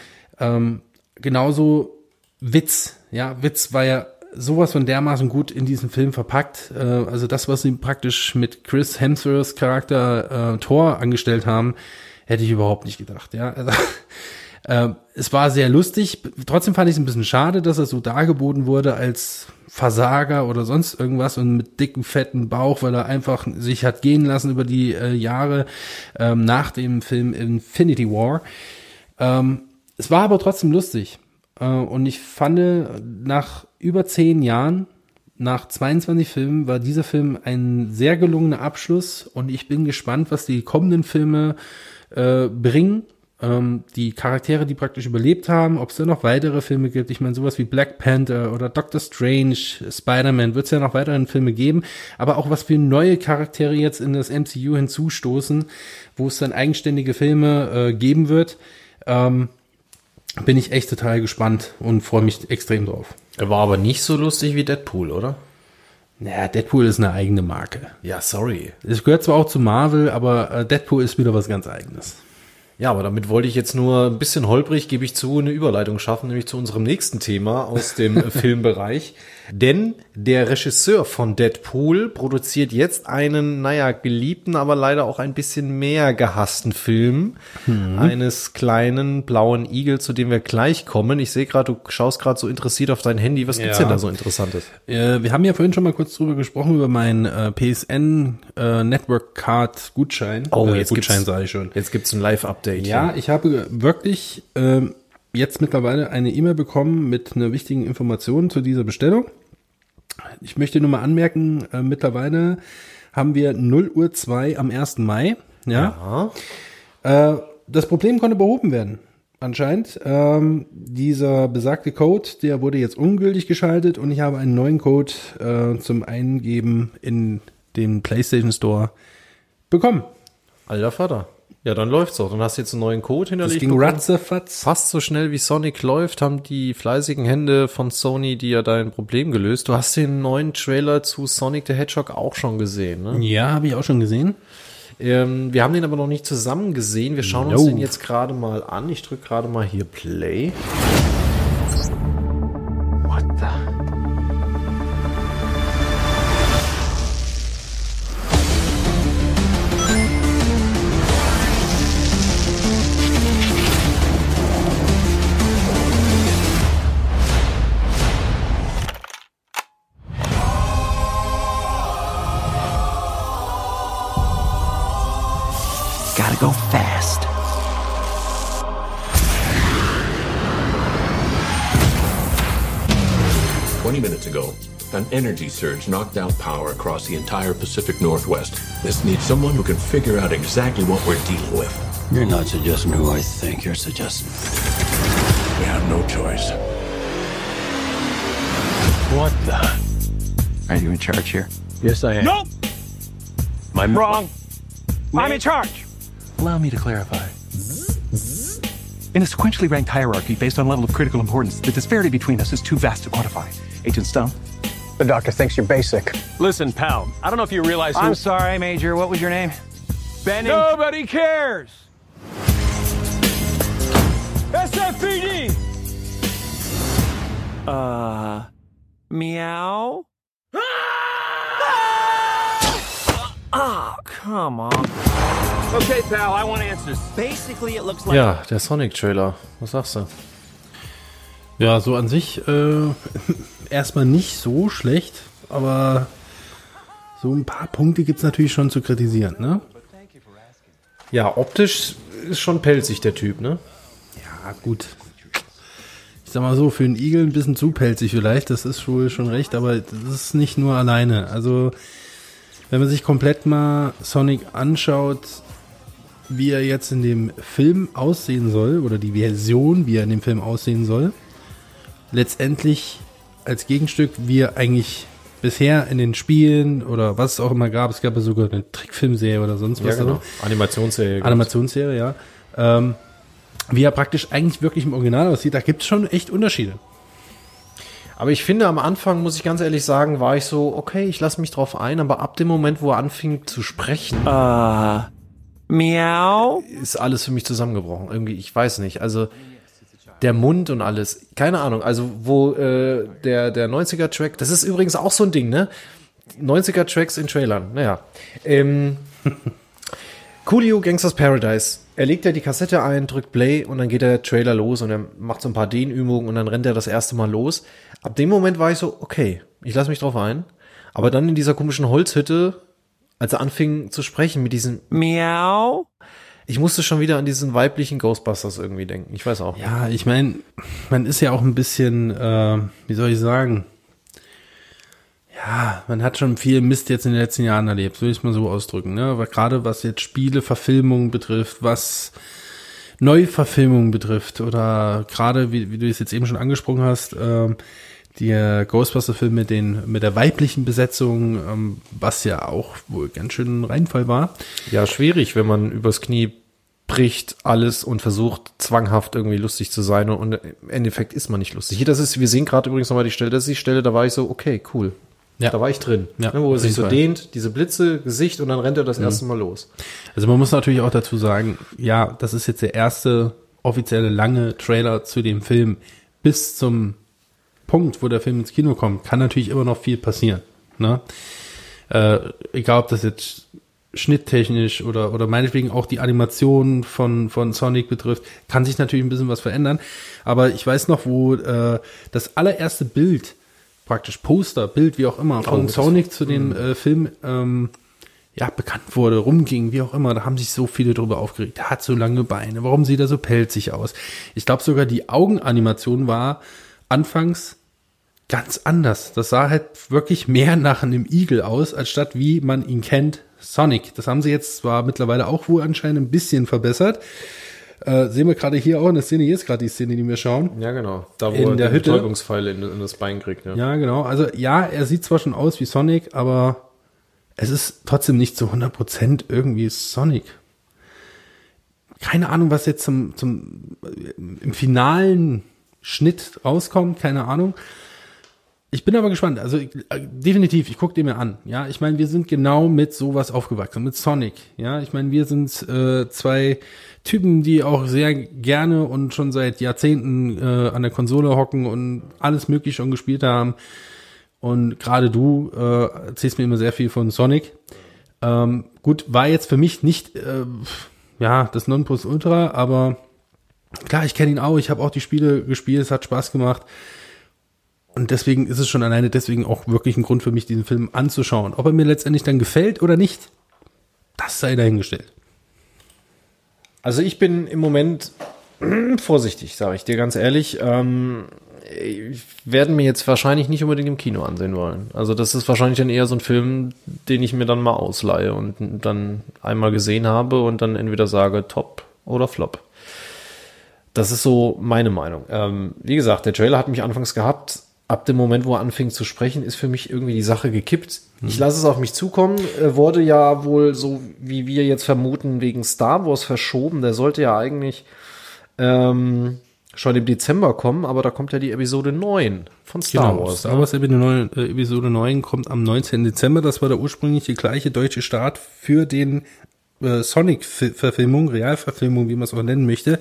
Genauso Witz. Ja, Witz war ja sowas von dermaßen gut in diesen Film verpackt. Also das, was sie praktisch mit Chris Hemsworths Charakter Thor angestellt haben, hätte ich überhaupt nicht gedacht. Ja, also, es war sehr lustig. Trotzdem fand ich es ein bisschen schade, dass er so dargeboten wurde als Versager oder sonst irgendwas und mit dicken, fetten Bauch, weil er einfach sich hat gehen lassen über die Jahre nach dem Film Infinity War. Es war aber trotzdem lustig. Und ich fand, nach über 10 Jahren, nach 22 Filmen, war dieser Film ein sehr gelungener Abschluss. Und ich bin gespannt, was die kommenden Filme bringen. Die Charaktere, die praktisch überlebt haben, ob es da noch weitere Filme gibt. Ich meine, sowas wie Black Panther oder Doctor Strange, Spider-Man, wird es ja noch weiteren Filme geben. Aber auch was für neue Charaktere jetzt in das MCU hinzustoßen, wo es dann eigenständige Filme geben wird. Bin ich echt total gespannt und freue mich extrem drauf. Er war aber nicht so lustig wie Deadpool, oder? Naja, Deadpool ist eine eigene Marke. Ja, sorry. Es gehört zwar auch zu Marvel, aber Deadpool ist wieder was ganz Eigenes. Ja, aber damit wollte ich jetzt nur ein bisschen holprig, gebe ich zu, eine Überleitung schaffen, nämlich zu unserem nächsten Thema aus dem Filmbereich. Denn der Regisseur von Deadpool produziert jetzt einen, geliebten, aber leider auch ein bisschen mehr gehassten Film eines kleinen blauen Igels, zu dem wir gleich kommen. Ich sehe gerade, du schaust gerade so interessiert auf dein Handy. Was gibt's denn da so Interessantes? Wir haben ja vorhin schon mal kurz drüber gesprochen, über meinen PSN Network Card Gutschein. Oh, jetzt Gutschein sage ich schon. Jetzt gibt's ein Live-Update. Ja, ich habe wirklich jetzt mittlerweile eine E-Mail bekommen mit einer wichtigen Information zu dieser Bestellung. Ich möchte nur mal anmerken, mittlerweile haben wir 0:02 Uhr am 1. Mai. Ja. Das Problem konnte behoben werden, anscheinend. Dieser besagte Code, der wurde jetzt ungültig geschaltet und ich habe einen neuen Code zum Eingeben in den PlayStation Store bekommen. Alter Vater. Ja, dann läuft's auch. Dann hast du jetzt einen neuen Code hinterlegt. Das ging ratzefatz. Fast so schnell wie Sonic läuft, haben die fleißigen Hände von Sony dir dein Problem gelöst. Du hast den neuen Trailer zu Sonic the Hedgehog auch schon gesehen, ne? Ja, habe ich auch schon gesehen. Wir haben den aber noch nicht zusammen gesehen. Wir schauen uns den jetzt gerade mal an. Ich drücke gerade mal hier Play. What the... Go fast. "20 minutes ago, an energy surge knocked out power across the entire Pacific Northwest. This needs someone who can figure out exactly what we're dealing with. You're not suggesting who I think you're suggesting. We have no choice." "What the? Are you in charge here?" "Yes, I am." "Nope! I'm wrong. I'm in charge." "Allow me to clarify. In a sequentially ranked hierarchy based on level of critical importance, the disparity between us is too vast to quantify. Agent Stone?" "The doctor thinks you're basic." "Listen, pal, I don't know if you realize..." "I'm sorry, Major. What was your name?" "Benning." "Nobody cares!" "SFPD!" Meow? Ah, come on. "Okay, pal, I want answers. Basically, it looks like..." Ja, der Sonic-Trailer. Was sagst du? Ja, so an sich erstmal nicht so schlecht, aber so ein paar Punkte gibt es natürlich schon zu kritisieren, ne? Ja, optisch ist schon pelzig der Typ, ne? Ja, gut. Ich sag mal so, für einen Igel ein bisschen zu pelzig vielleicht, das ist wohl schon recht, aber das ist nicht nur alleine. Also, wenn man sich komplett mal Sonic anschaut, wie er jetzt in dem Film aussehen soll, oder die Version, wie er in dem Film aussehen soll, letztendlich als Gegenstück, wie er eigentlich bisher in den Spielen oder was es auch immer gab, es gab ja sogar eine Trickfilmserie oder sonst was. Ja, genau. Animationsserie, ja. Wie er praktisch eigentlich wirklich im Original aussieht, da gibt es schon echt Unterschiede. Aber ich finde, am Anfang, muss ich ganz ehrlich sagen, war ich so, okay, ich lasse mich drauf ein, aber ab dem Moment, wo er anfing zu sprechen, miau, ist alles für mich zusammengebrochen. Irgendwie, ich weiß nicht, also der Mund und alles, keine Ahnung, also wo der 90er-Track, das ist übrigens auch so ein Ding, ne? 90er-Tracks in Trailern, naja. Coolio Gangsters Paradise. Er legt ja die Kassette ein, drückt Play und dann geht der Trailer los und er macht so ein paar Dehnübungen und dann rennt er das erste Mal los. Ab dem Moment war ich so, okay, ich lasse mich drauf ein. Aber dann in dieser komischen Holzhütte, als er anfing zu sprechen mit diesem Miau, ich musste schon wieder an diesen weiblichen Ghostbusters irgendwie denken. Ich weiß auch. Ja, ich meine, man ist ja auch ein bisschen, wie soll ich sagen, ja, man hat schon viel Mist jetzt in den letzten Jahren erlebt, würde ich es mal so ausdrücken, ne? Aber gerade was jetzt Spiele, Verfilmungen betrifft, was Neuverfilmungen betrifft oder gerade, wie du es jetzt eben schon angesprochen hast, die Ghostbuster-Film mit der weiblichen Besetzung, was ja auch wohl ganz schön ein Reinfall war. Ja, schwierig, wenn man übers Knie bricht alles und versucht zwanghaft irgendwie lustig zu sein und im Endeffekt ist man nicht lustig. Hier, das ist, wir sehen gerade übrigens nochmal die Stelle, das ist die Stelle, da war ich so, okay, cool. Ja. Da war ich drin, ja, ne, wo er sich so dehnt, diese Blitze, Gesicht und dann rennt er das erste Mal los. Also man muss natürlich auch dazu sagen, ja, das ist jetzt der erste offizielle lange Trailer zu dem Film. Bis zum Punkt, wo der Film ins Kino kommt, kann natürlich immer noch viel passieren. Ne? Egal, ob das jetzt schnitttechnisch oder meinetwegen auch die Animation von Sonic betrifft, kann sich natürlich ein bisschen was verändern. Aber ich weiß noch, wo das allererste Bild praktisch Poster, Bild, wie auch immer, von Sonic zu dem Film bekannt wurde, rumging, wie auch immer. Da haben sich so viele drüber aufgeregt. Er hat so lange Beine. Warum sieht er so pelzig aus? Ich glaube sogar, die Augenanimation war anfangs ganz anders. Das sah halt wirklich mehr nach einem Igel aus, als statt wie man ihn kennt, Sonic. Das haben sie jetzt zwar mittlerweile auch wohl anscheinend ein bisschen verbessert. Sehen wir gerade hier auch in der Szene, hier ist gerade die Szene, die wir schauen. Ja, genau. Da, wo er die Betäubungspfeile in das Bein kriegt. Ja. Ja, genau. Also ja, er sieht zwar schon aus wie Sonic, aber es ist trotzdem nicht zu 100% irgendwie Sonic. Keine Ahnung, was jetzt im finalen Schnitt rauskommt, keine Ahnung. Ich bin aber gespannt, also definitiv, ich gucke den mir an. Ja, ich meine, wir sind genau mit sowas aufgewachsen, mit Sonic. Ja, ich meine, wir sind zwei Typen, die auch sehr gerne und schon seit Jahrzehnten an der Konsole hocken und alles mögliche schon gespielt haben. Und gerade du erzählst mir immer sehr viel von Sonic. Gut, war jetzt für mich nicht das Nonplusultra, aber klar, ich kenne ihn auch, ich habe auch die Spiele gespielt, es hat Spaß gemacht. Und deswegen ist es schon alleine deswegen auch wirklich ein Grund für mich, diesen Film anzuschauen. Ob er mir letztendlich dann gefällt oder nicht, das sei dahingestellt. Also ich bin im Moment vorsichtig, sage ich dir ganz ehrlich. Werden mir jetzt wahrscheinlich nicht unbedingt im Kino ansehen wollen. Also das ist wahrscheinlich dann eher so ein Film, den ich mir dann mal ausleihe und dann einmal gesehen habe und dann entweder sage Top oder Flop. Das ist so meine Meinung. Wie gesagt, der Trailer hat mich anfangs gehabt. Ab dem Moment, wo er anfing zu sprechen, ist für mich irgendwie die Sache gekippt. Ich lasse es auf mich zukommen. Er wurde ja wohl, so wie wir jetzt vermuten, wegen Star Wars verschoben. Der sollte ja eigentlich schon im Dezember kommen, aber da kommt ja die Episode 9 von Star Wars. Star Wars Episode 9 kommt am 19. Dezember. Das war der ursprünglich die gleiche deutsche Start für den Sonic-Verfilmung, Realverfilmung, wie man es auch nennen möchte.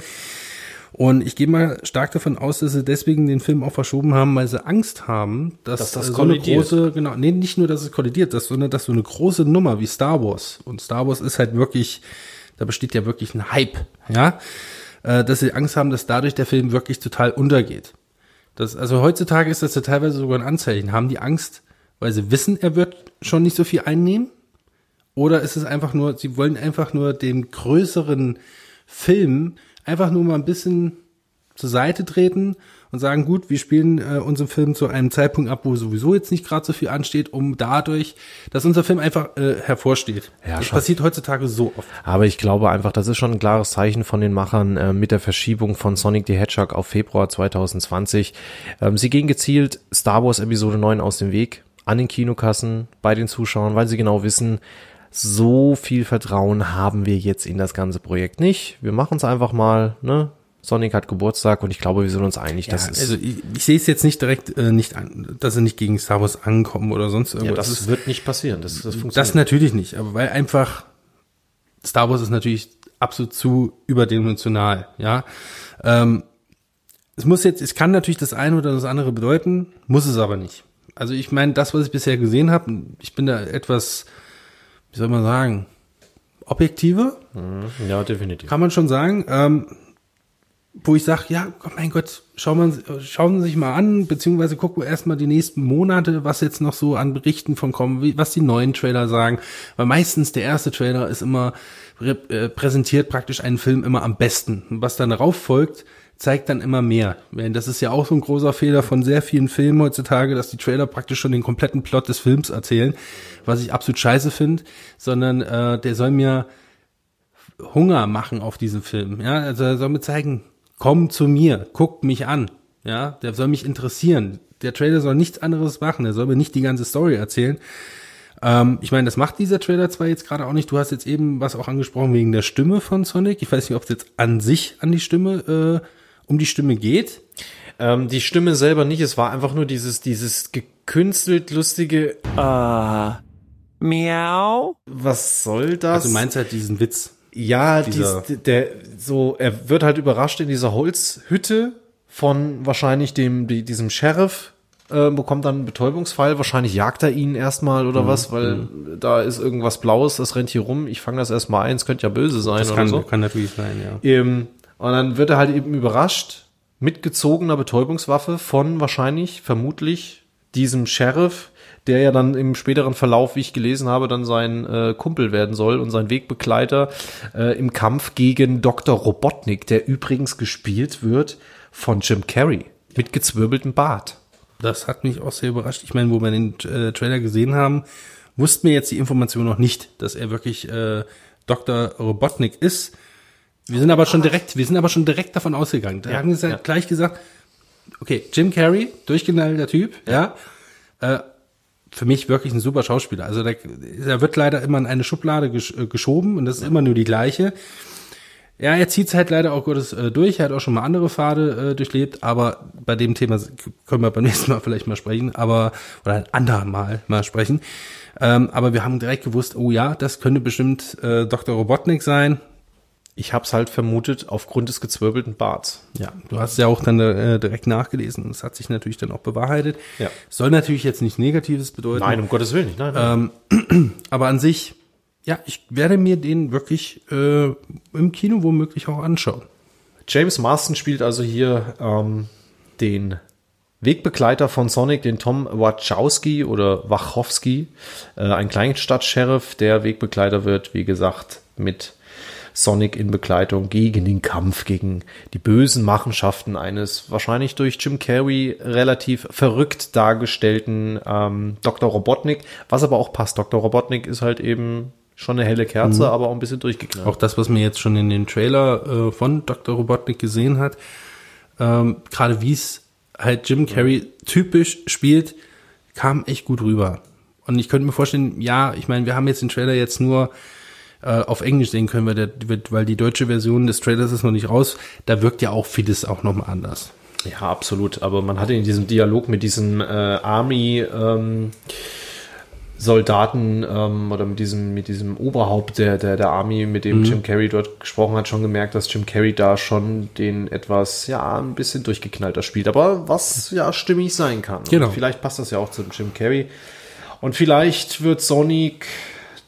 Und ich gehe mal stark davon aus, dass sie deswegen den Film auch verschoben haben, weil sie Angst haben, dass das so eine große, nicht nur, dass es kollidiert, sondern dass so eine große Nummer wie Star Wars, und Star Wars ist halt wirklich, da besteht ja wirklich ein Hype, ja, dass sie Angst haben, dass dadurch der Film wirklich total untergeht. Das, also heutzutage ist das ja teilweise sogar ein Anzeichen. Haben die Angst, weil sie wissen, er wird schon nicht so viel einnehmen? Oder ist es einfach nur, sie wollen einfach nur dem größeren Film einfach nur mal ein bisschen zur Seite treten und sagen, gut, wir spielen unseren Film zu einem Zeitpunkt ab, wo sowieso jetzt nicht gerade so viel ansteht, um dadurch, dass unser Film einfach hervorsteht. Ja, das passiert heutzutage so oft. Aber ich glaube einfach, das ist schon ein klares Zeichen von den Machern mit der Verschiebung von Sonic the Hedgehog auf Februar 2020. Sie gehen gezielt Star Wars Episode 9 aus dem Weg, an den Kinokassen, bei den Zuschauern, weil sie genau wissen, so viel Vertrauen haben wir jetzt in das ganze Projekt nicht. Wir machen es einfach mal, ne? Sonic hat Geburtstag und ich glaube, wir sind uns einig, dass es... Also ich sehe es jetzt nicht direkt nicht an, dass sie nicht gegen Star Wars ankommen oder sonst irgendwas. Ja, das wird nicht passieren. Das funktioniert. Das natürlich nicht, aber weil einfach Star Wars ist natürlich absolut zu überdimensional, ja. Es kann natürlich das eine oder das andere bedeuten, muss es aber nicht. Also ich meine, das, was ich bisher gesehen habe, ich bin da etwas, wie soll man sagen, objektiver? Ja, definitiv. Kann man schon sagen, wo ich sage, ja, mein Gott, schauen Sie sich mal an, beziehungsweise gucken wir erstmal die nächsten Monate, was jetzt noch so an Berichten von kommen, was die neuen Trailer sagen, weil meistens der erste Trailer ist immer, präsentiert praktisch einen Film immer am besten. Und was dann darauf folgt, zeigt dann immer mehr. Das ist ja auch so ein großer Fehler von sehr vielen Filmen heutzutage, dass die Trailer praktisch schon den kompletten Plot des Films erzählen, was ich absolut scheiße finde, sondern der soll mir Hunger machen auf diesen Film. Ja, also er soll mir zeigen, komm zu mir, guck mich an, ja, der soll mich interessieren, der Trailer soll nichts anderes machen, der soll mir nicht die ganze Story erzählen. Ich meine, das macht dieser Trailer zwar jetzt gerade auch nicht, du hast jetzt eben was auch angesprochen wegen der Stimme von Sonic, ich weiß nicht, ob es jetzt an sich an die Stimme, um die Stimme geht. Die Stimme selber nicht, es war einfach nur dieses gekünstelt lustige Miau. Was soll das? Also du meinst halt diesen Witz. Ja, er wird halt überrascht in dieser Holzhütte von wahrscheinlich diesem Sheriff, bekommt dann einen Betäubungsfall, wahrscheinlich jagt er ihn erstmal oder was, weil da ist irgendwas Blaues, das rennt hier rum, ich fange das erstmal ein, es könnte ja böse sein das oder kann, so. Das kann natürlich sein, ja. Und dann wird er halt eben überrascht mit gezogener Betäubungswaffe von vermutlich diesem Sheriff, der ja dann im späteren Verlauf, wie ich gelesen habe, dann sein Kumpel werden soll und sein Wegbegleiter im Kampf gegen Dr. Robotnik, der übrigens gespielt wird von Jim Carrey mit gezwirbeltem Bart. Das hat mich auch sehr überrascht. Ich meine, wo wir den Trailer gesehen haben, wussten wir jetzt die Information noch nicht, dass er wirklich Dr. Robotnik ist. Wir sind aber schon direkt davon ausgegangen. Da haben wir gleich gesagt, okay, Jim Carrey, durchgeknallter Typ, ja. Für mich wirklich ein super Schauspieler. Also er wird leider immer in eine Schublade geschoben und das ist immer nur die gleiche. Ja, er zieht es halt leider auch Gottes durch. Er hat auch schon mal andere Pfade durchlebt, aber bei dem Thema können wir beim nächsten Mal vielleicht mal sprechen, oder ein andermal mal sprechen. Aber wir haben direkt gewusst, oh ja, das könnte bestimmt Dr. Robotnik sein. Ich hab's halt vermutet, aufgrund des gezwirbelten Barts. Ja, du hast ja auch dann direkt nachgelesen und es hat sich natürlich dann auch bewahrheitet. Ja. Soll natürlich jetzt nicht Negatives bedeuten. Nein, um Gottes Willen nicht. Nein. Aber an sich, ja, ich werde mir den wirklich im Kino womöglich auch anschauen. James Marsden spielt also hier den Wegbegleiter von Sonic, den Tom Wachowski, ein Kleinstadt-Sheriff, der Wegbegleiter wird, wie gesagt, mit Sonic in Begleitung gegen den Kampf, gegen die bösen Machenschaften eines wahrscheinlich durch Jim Carrey relativ verrückt dargestellten Dr. Robotnik. Was aber auch passt, Dr. Robotnik ist halt eben schon eine helle Kerze, aber auch ein bisschen durchgeknallt. Auch das, was man jetzt schon in dem Trailer von Dr. Robotnik gesehen hat, gerade wie es halt Jim Carrey typisch spielt, kam echt gut rüber. Und ich könnte mir vorstellen, ja, ich meine, wir haben jetzt den Trailer jetzt nur auf Englisch sehen können, weil die deutsche Version des Trailers ist noch nicht raus. Da wirkt ja auch vieles auch nochmal anders. Ja, absolut. Aber man hatte in diesem Dialog mit diesem Army-Soldaten oder mit diesem Oberhaupt der Army, mit dem Jim Carrey dort gesprochen hat, schon gemerkt, dass Jim Carrey da schon den etwas, ja, ein bisschen durchgeknallter spielt. Aber was ja stimmig sein kann. Genau. Und vielleicht passt das ja auch zu Jim Carrey. Und vielleicht wird Sonic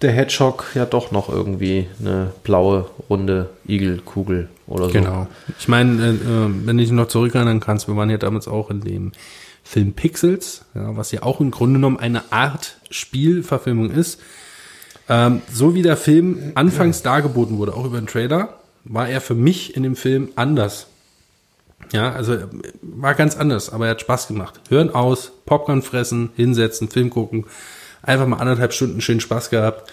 der Hedgehog ja doch noch irgendwie eine blaue, runde Igelkugel oder so. Genau. Ich meine, wenn ich noch zurückerinnern kannst, wir waren ja damals auch in dem Film Pixels, ja, was ja auch im Grunde genommen eine Art Spielverfilmung ist. So wie der Film anfangs dargeboten wurde, auch über den Trailer, war er für mich in dem Film anders. Ja, also war ganz anders, aber er hat Spaß gemacht. Hirn aus, Popcorn fressen, hinsetzen, Film gucken. Einfach mal 1,5 Stunden schön Spaß gehabt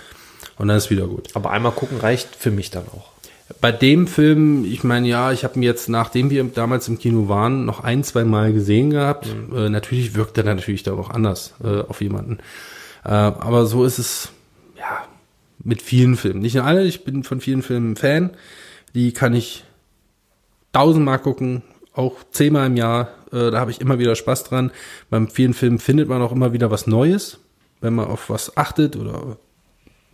und dann ist wieder gut. Aber einmal gucken reicht für mich dann auch. Bei dem Film, ich meine, ja, ich habe ihn jetzt, nachdem wir damals im Kino waren, noch 1-2 Mal gesehen gehabt. Mhm. Natürlich wirkt er natürlich da auch anders auf jemanden. Aber so ist es, ja, mit vielen Filmen. Nicht nur alle, ich bin von vielen Filmen Fan. Die kann ich 1000 Mal gucken, auch 10 Mal im Jahr. Da habe ich immer wieder Spaß dran. Bei vielen Filmen findet man auch immer wieder was Neues, wenn man auf was achtet oder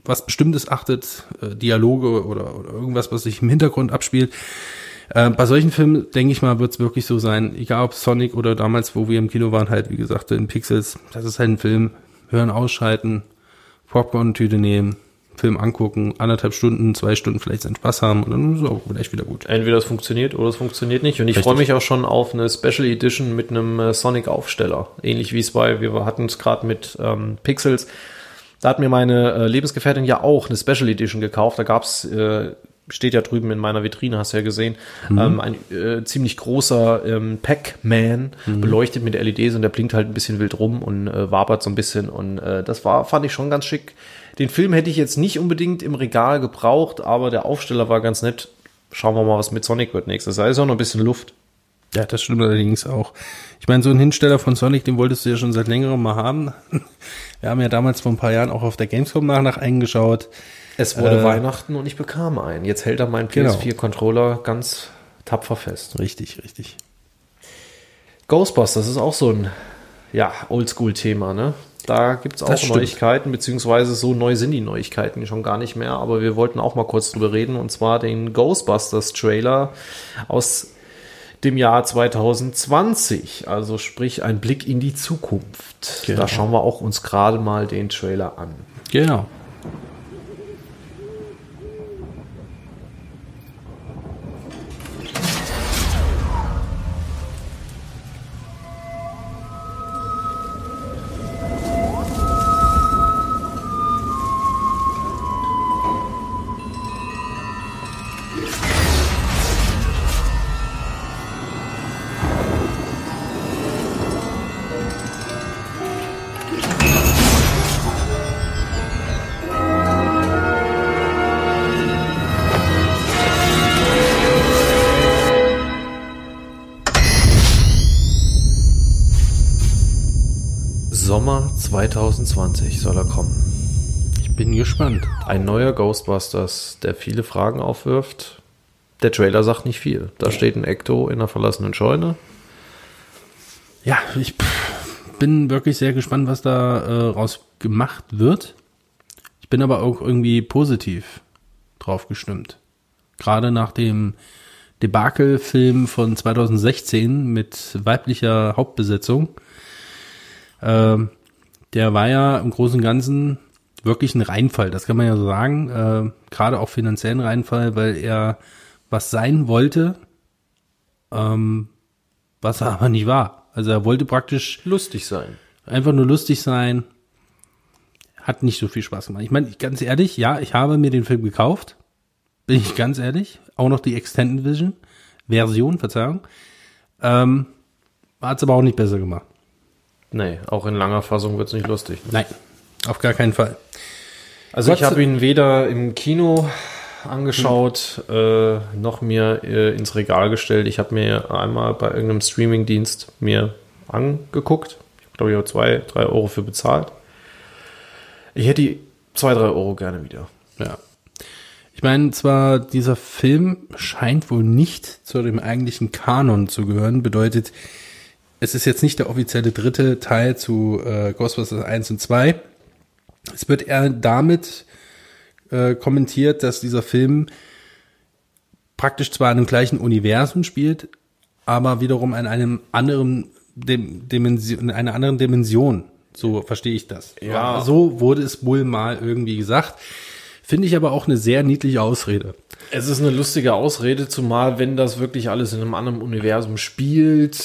was Bestimmtes achtet, Dialoge oder irgendwas, was sich im Hintergrund abspielt. Bei solchen Filmen, denke ich mal, wird es wirklich so sein, egal ob Sonic oder damals, wo wir im Kino waren, halt, wie gesagt, in Pixels, das ist halt ein Film, hören, ausschalten, Popcorn-Tüte nehmen, Film angucken, 1,5 Stunden, 2 Stunden vielleicht seinen Spaß haben und dann ist es auch vielleicht wieder gut. Entweder es funktioniert oder es funktioniert nicht. Und ich freue mich auch schon auf eine Special Edition mit einem Sonic-Aufsteller. Ähnlich wie es bei, wir hatten es gerade mit Pixels. Da hat mir meine Lebensgefährtin ja auch eine Special Edition gekauft. Da gab's, steht ja drüben in meiner Vitrine, hast du ja gesehen, ein ziemlich großer Pac-Man, beleuchtet mit LEDs und der blinkt halt ein bisschen wild rum und wabert so ein bisschen. Und das fand ich schon ganz schick. Den Film hätte ich jetzt nicht unbedingt im Regal gebraucht, aber der Aufsteller war ganz nett. Schauen wir mal, was mit Sonic wird nächstes. Da ist auch noch ein bisschen Luft. Ja, das stimmt allerdings auch. Ich meine, so einen Hinsteller von Sonic, den wolltest du ja schon seit längerem mal haben. Wir haben ja damals vor ein paar Jahren auch auf der Gamescom nach eingeschaut. Es wurde Weihnachten und ich bekam einen. Jetzt hält er meinen PS4-Controller ganz tapfer fest. Richtig, richtig. Ghostbusters ist auch so ein Oldschool-Thema, ne? Da gibt es auch Neuigkeiten, beziehungsweise so neu sind die Neuigkeiten schon gar nicht mehr, aber wir wollten auch mal kurz drüber reden, und zwar den Ghostbusters-Trailer aus dem Jahr 2020, also sprich ein Blick in die Zukunft. Genau. Da schauen wir auch uns gerade mal den Trailer an. Genau. Sommer 2020 soll er kommen. Ich bin gespannt. Ein neuer Ghostbusters, der viele Fragen aufwirft. Der Trailer sagt nicht viel. Da steht ein Ecto in einer verlassenen Scheune. Ja, ich bin wirklich sehr gespannt, was da raus gemacht wird. Ich bin aber auch irgendwie positiv drauf gestimmt. Gerade nach dem Debakelfilm von 2016 mit weiblicher Hauptbesetzung. Der war ja im Großen und Ganzen wirklich ein Reinfall, das kann man ja so sagen, gerade auch finanziellen Reinfall, weil er was sein wollte, was er aber nicht war. Also er wollte praktisch lustig sein. Einfach nur lustig sein, hat nicht so viel Spaß gemacht. Ich meine, ganz ehrlich, ja, ich habe mir den Film gekauft, bin ich ganz ehrlich, auch noch die Extended Vision Version, Verzeihung, hat es aber auch nicht besser gemacht. Nee, auch in langer Fassung wird's nicht lustig. Nein, auf gar keinen Fall. Also ich habe ihn weder im Kino angeschaut, noch mir ins Regal gestellt. Ich habe mir einmal bei irgendeinem Streamingdienst mir angegeguckt. Ich habe, glaube ich, auch 2-3 Euro für bezahlt. Ich hätte die 2-3 Euro gerne wieder. Ja. Ich meine, zwar dieser Film scheint wohl nicht zu dem eigentlichen Kanon zu gehören, bedeutet, es ist jetzt nicht der offizielle dritte Teil zu Ghostbusters 1 und 2. Es wird eher damit kommentiert, dass dieser Film praktisch zwar in dem gleichen Universum spielt, aber wiederum in einem anderen Dimension, in einer anderen Dimension. So verstehe ich das. Ja. So wurde es wohl mal irgendwie gesagt. Finde ich aber auch eine sehr niedliche Ausrede. Es ist eine lustige Ausrede, zumal wenn das wirklich alles in einem anderen Universum spielt,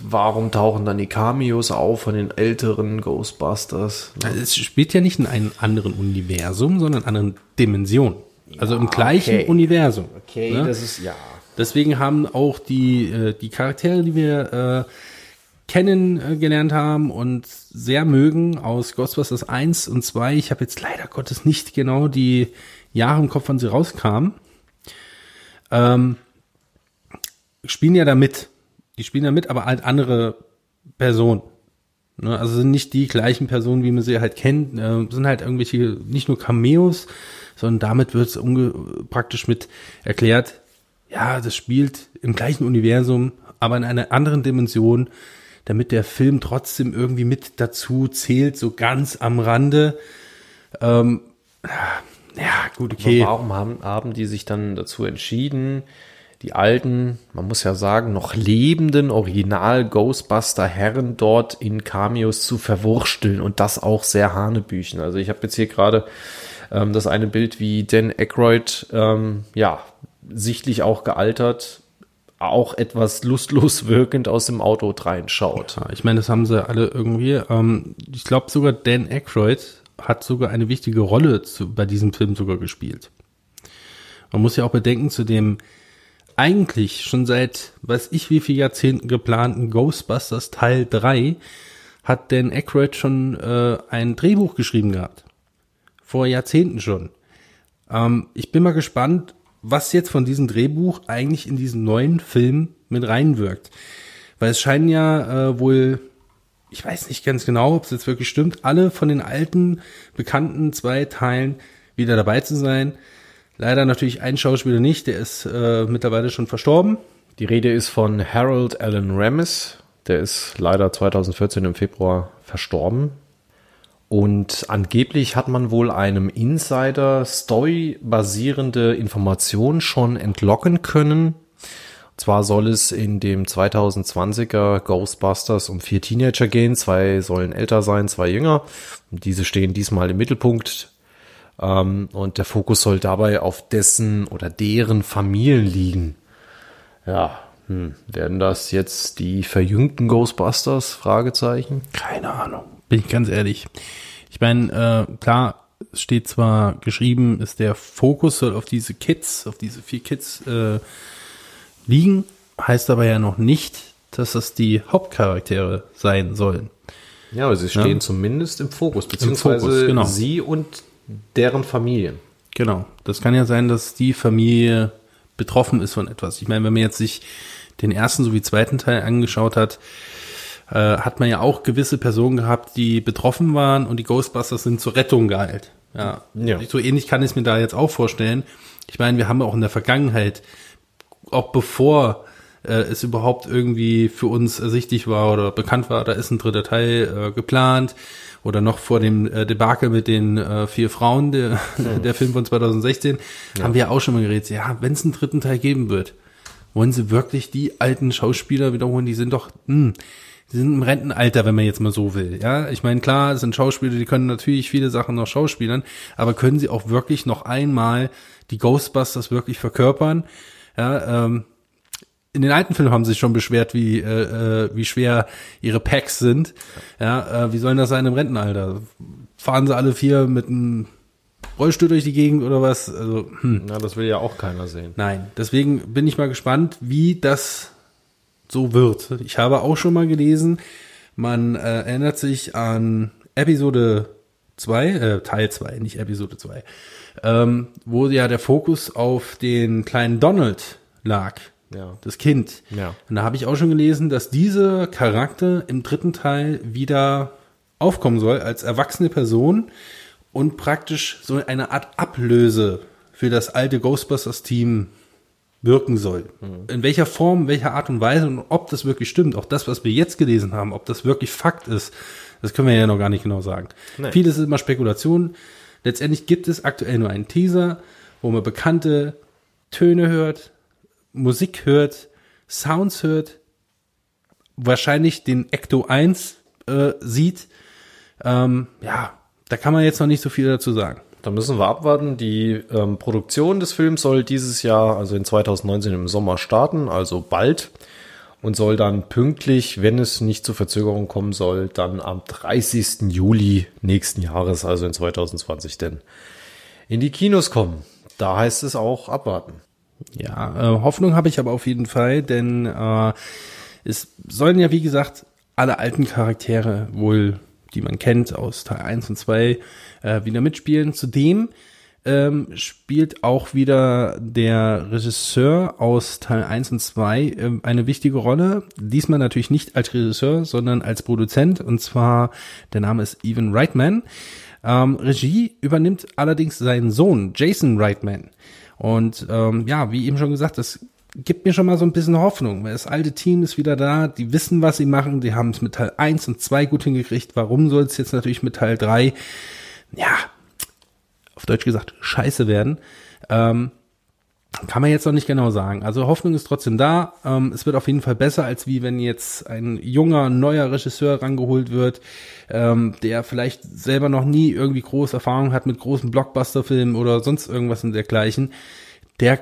warum tauchen dann die Cameos auf von den älteren Ghostbusters? Also es spielt ja nicht in einem anderen Universum, sondern in einer anderen Dimension. Ja, also im gleichen Universum. Okay, ne? Das ist ja. Deswegen haben auch die Charaktere, die wir kennengelernt haben und sehr mögen aus Ghostbusters 1 und 2. Ich habe jetzt leider Gottes nicht genau die Jahre im Kopf, wann sie rauskamen. Spielen ja da mit. Die spielen da mit, aber halt andere Personen. Ne? Also sind nicht die gleichen Personen, wie man sie halt kennt. Sind halt irgendwelche, nicht nur Cameos, sondern damit wird es praktisch mit erklärt, ja, das spielt im gleichen Universum, aber in einer anderen Dimension, damit der Film trotzdem irgendwie mit dazu zählt, so ganz am Rande. Ja, gut, okay. Aber warum haben die sich dann dazu entschieden, die alten, man muss ja sagen, noch lebenden Original-Ghostbuster-Herren dort in Cameos zu verwursteln und das auch sehr hanebüchen? Also ich habe jetzt hier gerade das eine Bild, wie Dan Aykroyd, ja, sichtlich auch gealtert, auch etwas lustlos wirkend aus dem Auto reinschaut. Ja, ich meine, das haben sie alle irgendwie. Ich glaube sogar Dan Aykroyd hat sogar eine wichtige Rolle bei diesem Film sogar gespielt. Man muss ja auch bedenken, zu dem eigentlich schon seit, weiß ich wie viele Jahrzehnten geplanten Ghostbusters Teil 3 hat Dan Aykroyd schon ein Drehbuch geschrieben gehabt. Vor Jahrzehnten schon. Ich bin mal gespannt, was jetzt von diesem Drehbuch eigentlich in diesen neuen Film mit reinwirkt. Weil es scheinen ja wohl, ich weiß nicht ganz genau, ob es jetzt wirklich stimmt, alle von den alten, bekannten 2 Teilen wieder dabei zu sein. Leider natürlich ein Schauspieler nicht, der ist mittlerweile schon verstorben. Die Rede ist von Harold Allen Ramis, der ist leider 2014 im Februar verstorben. Und angeblich hat man wohl einem Insider Story-basierende Informationen schon entlocken können. Und zwar soll es in dem 2020er Ghostbusters um 4 Teenager gehen. 2 sollen älter sein, 2 jünger. Und diese stehen diesmal im Mittelpunkt. Und der Fokus soll dabei auf dessen oder deren Familien liegen. Ja, werden das jetzt die verjüngten Ghostbusters? Fragezeichen. Keine Ahnung. Bin ich ganz ehrlich. Ich meine, klar, es steht zwar geschrieben, ist der Fokus soll auf diese Kids, auf diese 4 Kids liegen, heißt aber ja noch nicht, dass das die Hauptcharaktere sein sollen. Ja, aber sie stehen zumindest im Fokus, beziehungsweise genau. Sie und deren Familien. Genau, das kann ja sein, dass die Familie betroffen ist von etwas. Ich meine, wenn man jetzt sich den ersten sowie zweiten Teil angeschaut hat, hat man ja auch gewisse Personen gehabt, die betroffen waren und die Ghostbusters sind zur Rettung geeilt. Ja, ja. So ähnlich kann ich es mir da jetzt auch vorstellen. Ich meine, wir haben auch in der Vergangenheit, auch bevor es überhaupt irgendwie für uns ersichtlich war oder bekannt war, da ist ein 3. Teil geplant oder noch vor dem Debakel mit den 4 Frauen, der Film von 2016, haben wir auch schon mal geredet, ja, wenn es einen 3. Teil geben wird, wollen sie wirklich die alten Schauspieler wiederholen, die sind doch, die sind im Rentenalter, wenn man jetzt mal so will. Ja, ich meine, klar, es sind Schauspieler, die können natürlich viele Sachen noch schauspielern, aber können sie auch wirklich noch einmal die Ghostbusters wirklich verkörpern? Ja, in den alten Filmen haben sie sich schon beschwert, wie schwer ihre Packs sind. Ja, wie sollen das sein im Rentenalter? Fahren sie alle 4 mit einem Rollstuhl durch die Gegend oder was? Also, na, das will ja auch keiner sehen. Nein, deswegen bin ich mal gespannt, wie das so wird. Ich habe auch schon mal gelesen, man erinnert sich an Episode 2, Teil 2, nicht Episode 2, wo ja der Fokus auf den kleinen Donald lag, das Kind. Ja. Und da habe ich auch schon gelesen, dass dieser Charakter im 3. Teil wieder aufkommen soll als erwachsene Person und praktisch so eine Art Ablöse für das alte Ghostbusters-Team wirken soll. In welcher Form, welcher Art und Weise und ob das wirklich stimmt, auch das, was wir jetzt gelesen haben, ob das wirklich Fakt ist, das können wir ja noch gar nicht genau sagen. Nein. Vieles ist immer Spekulation. Letztendlich gibt es aktuell nur einen Teaser, wo man bekannte Töne hört, Musik hört, Sounds hört, wahrscheinlich den Ecto 1 sieht. Ja, da kann man jetzt noch nicht so viel dazu sagen. Da müssen wir abwarten. Die Produktion des Films soll dieses Jahr, also in 2019 im Sommer starten, also bald. Und soll dann pünktlich, wenn es nicht zu Verzögerung kommen soll, dann am 30. Juli nächsten Jahres, also in 2020, denn in die Kinos kommen. Da heißt es auch abwarten. Ja, Hoffnung habe ich aber auf jeden Fall, denn es sollen ja, wie gesagt, alle alten Charaktere wohl, die man kennt aus Teil 1 und 2, wieder mitspielen. Zudem spielt auch wieder der Regisseur aus Teil 1 und 2 eine wichtige Rolle. Diesmal natürlich nicht als Regisseur, sondern als Produzent. Und zwar, der Name ist Evan Reitman. Regie übernimmt allerdings seinen Sohn, Jason Reitman. Und ja, wie eben schon gesagt, das gibt mir schon mal so ein bisschen Hoffnung, weil das alte Team ist wieder da, die wissen, was sie machen, die haben es mit Teil 1 und 2 gut hingekriegt, warum soll es jetzt natürlich mit Teil 3, ja, auf Deutsch gesagt, scheiße werden, kann man jetzt noch nicht genau sagen. Also Hoffnung ist trotzdem da, es wird auf jeden Fall besser, als wie wenn jetzt ein junger, neuer Regisseur rangeholt wird, der vielleicht selber noch nie irgendwie große Erfahrung hat mit großen Blockbuster-Filmen oder sonst irgendwas und dergleichen, der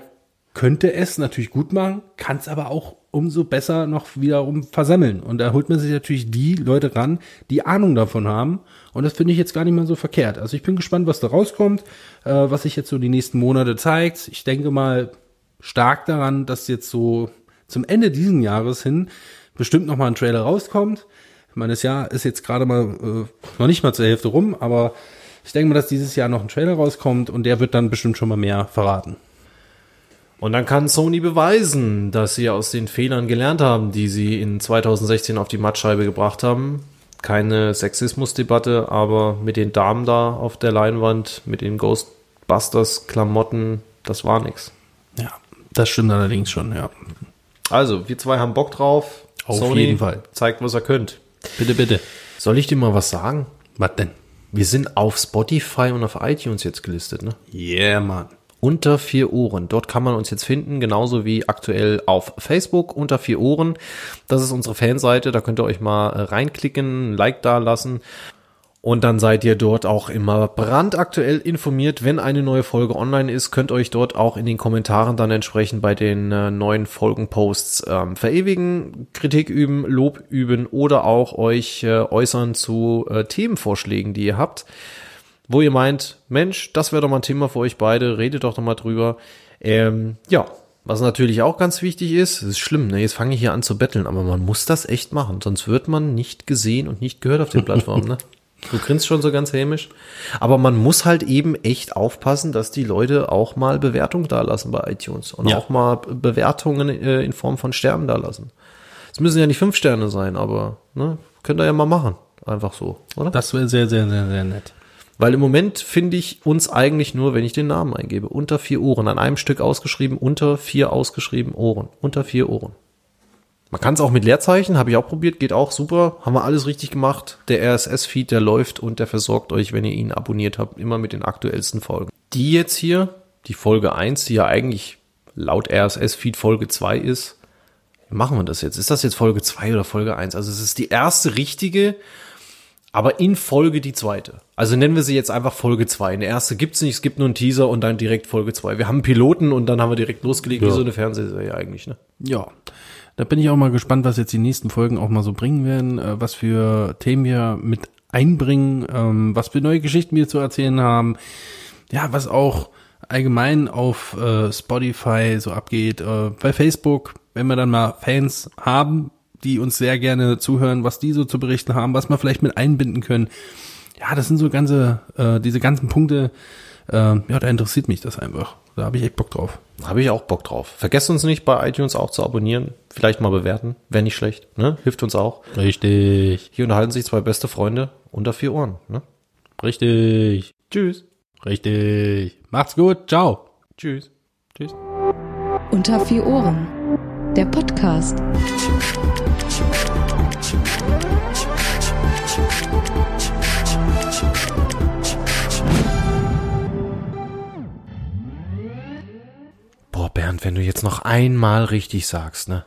könnte es natürlich gut machen, kann es aber auch umso besser noch wiederum versemmeln. Und da holt man sich natürlich die Leute ran, die Ahnung davon haben. Und das finde ich jetzt gar nicht mal so verkehrt. Also ich bin gespannt, was da rauskommt, was sich jetzt so die nächsten Monate zeigt. Ich denke mal stark daran, dass jetzt so zum Ende diesen Jahres hin bestimmt noch mal ein Trailer rauskommt. Ich meine, das Jahr ist jetzt gerade mal noch nicht mal zur Hälfte rum, aber ich denke mal, dass dieses Jahr noch ein Trailer rauskommt und der wird dann bestimmt schon mal mehr verraten. Und dann kann Sony beweisen, dass sie aus den Fehlern gelernt haben, die sie in 2016 auf die Mattscheibe gebracht haben. Keine Sexismusdebatte, aber mit den Damen da auf der Leinwand, mit den Ghostbusters-Klamotten, das war nix. Ja, das stimmt allerdings schon, ja. Also, wir zwei haben Bock drauf. Auf Sony jeden Fall. Zeigt, was er könnt. Bitte, bitte. Soll ich dir mal was sagen? Was denn? Wir sind auf Spotify und auf iTunes jetzt gelistet, ne? Yeah, Mann. Unter vier Ohren. Dort kann man uns jetzt finden, genauso wie aktuell auf Facebook unter vier Ohren. Das ist unsere Fanseite, da könnt ihr euch mal reinklicken, ein Like da lassen. Und dann seid ihr dort auch immer brandaktuell informiert, wenn eine neue Folge online ist. Könnt euch dort auch in den Kommentaren dann entsprechend bei den neuen Folgenposts verewigen, Kritik üben, Lob üben oder auch euch äußern zu Themenvorschlägen, die ihr habt. Wo ihr meint, Mensch, das wäre doch mal ein Thema für euch beide, redet doch mal drüber. Ja, was natürlich auch ganz wichtig ist, es ist schlimm, ne? Jetzt fange ich hier an zu betteln, aber man muss das echt machen, sonst wird man nicht gesehen und nicht gehört auf den Plattformen, ne? Du grinst schon so ganz hämisch. Aber man muss halt eben echt aufpassen, dass die Leute auch mal Bewertungen dalassen bei iTunes und auch mal Bewertungen in Form von Sternen dalassen. Es müssen ja nicht 5 Sterne sein, aber ne, könnt ihr ja mal machen, einfach so, oder? Das wäre sehr, sehr, sehr, sehr nett. Weil im Moment finde ich uns eigentlich nur, wenn ich den Namen eingebe, unter vier Ohren, an einem Stück ausgeschrieben, unter vier ausgeschrieben Ohren, unter vier Ohren. Man kann es auch mit Leerzeichen, habe ich auch probiert, geht auch super, haben wir alles richtig gemacht. Der RSS-Feed, der läuft und der versorgt euch, wenn ihr ihn abonniert habt, immer mit den aktuellsten Folgen. Die jetzt hier, die Folge 1, die ja eigentlich laut RSS-Feed Folge 2 ist, wie machen wir das jetzt? Ist das jetzt Folge 2 oder Folge 1? Also es ist die erste richtige, aber in Folge die zweite. Also nennen wir sie jetzt einfach Folge 2. Eine erste gibt's nicht, es gibt nur einen Teaser und dann direkt Folge 2. Wir haben einen Piloten und dann haben wir direkt losgelegt, wie so eine Fernsehserie eigentlich, ne? Ja, da bin ich auch mal gespannt, was jetzt die nächsten Folgen auch mal so bringen werden, was für Themen wir mit einbringen, was für neue Geschichten wir zu erzählen haben, ja, was auch allgemein auf Spotify so abgeht, bei Facebook, wenn wir dann mal Fans haben, die uns sehr gerne zuhören, was die so zu berichten haben, was wir vielleicht mit einbinden können. Ja, das sind so diese ganzen Punkte, ja, da interessiert mich das einfach. Da habe ich echt Bock drauf. Habe ich auch Bock drauf. Vergesst uns nicht, bei iTunes auch zu abonnieren. Vielleicht mal bewerten, wäre nicht schlecht, ne? Hilft uns auch. Richtig. Hier unterhalten sich zwei beste Freunde unter vier Ohren, ne? Richtig. Tschüss. Richtig. Macht's gut. Ciao. Tschüss. Tschüss. Unter vier Ohren. Der Podcast. Boah, Bernd, wenn du jetzt noch einmal richtig sagst, ne?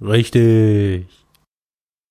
Richtig.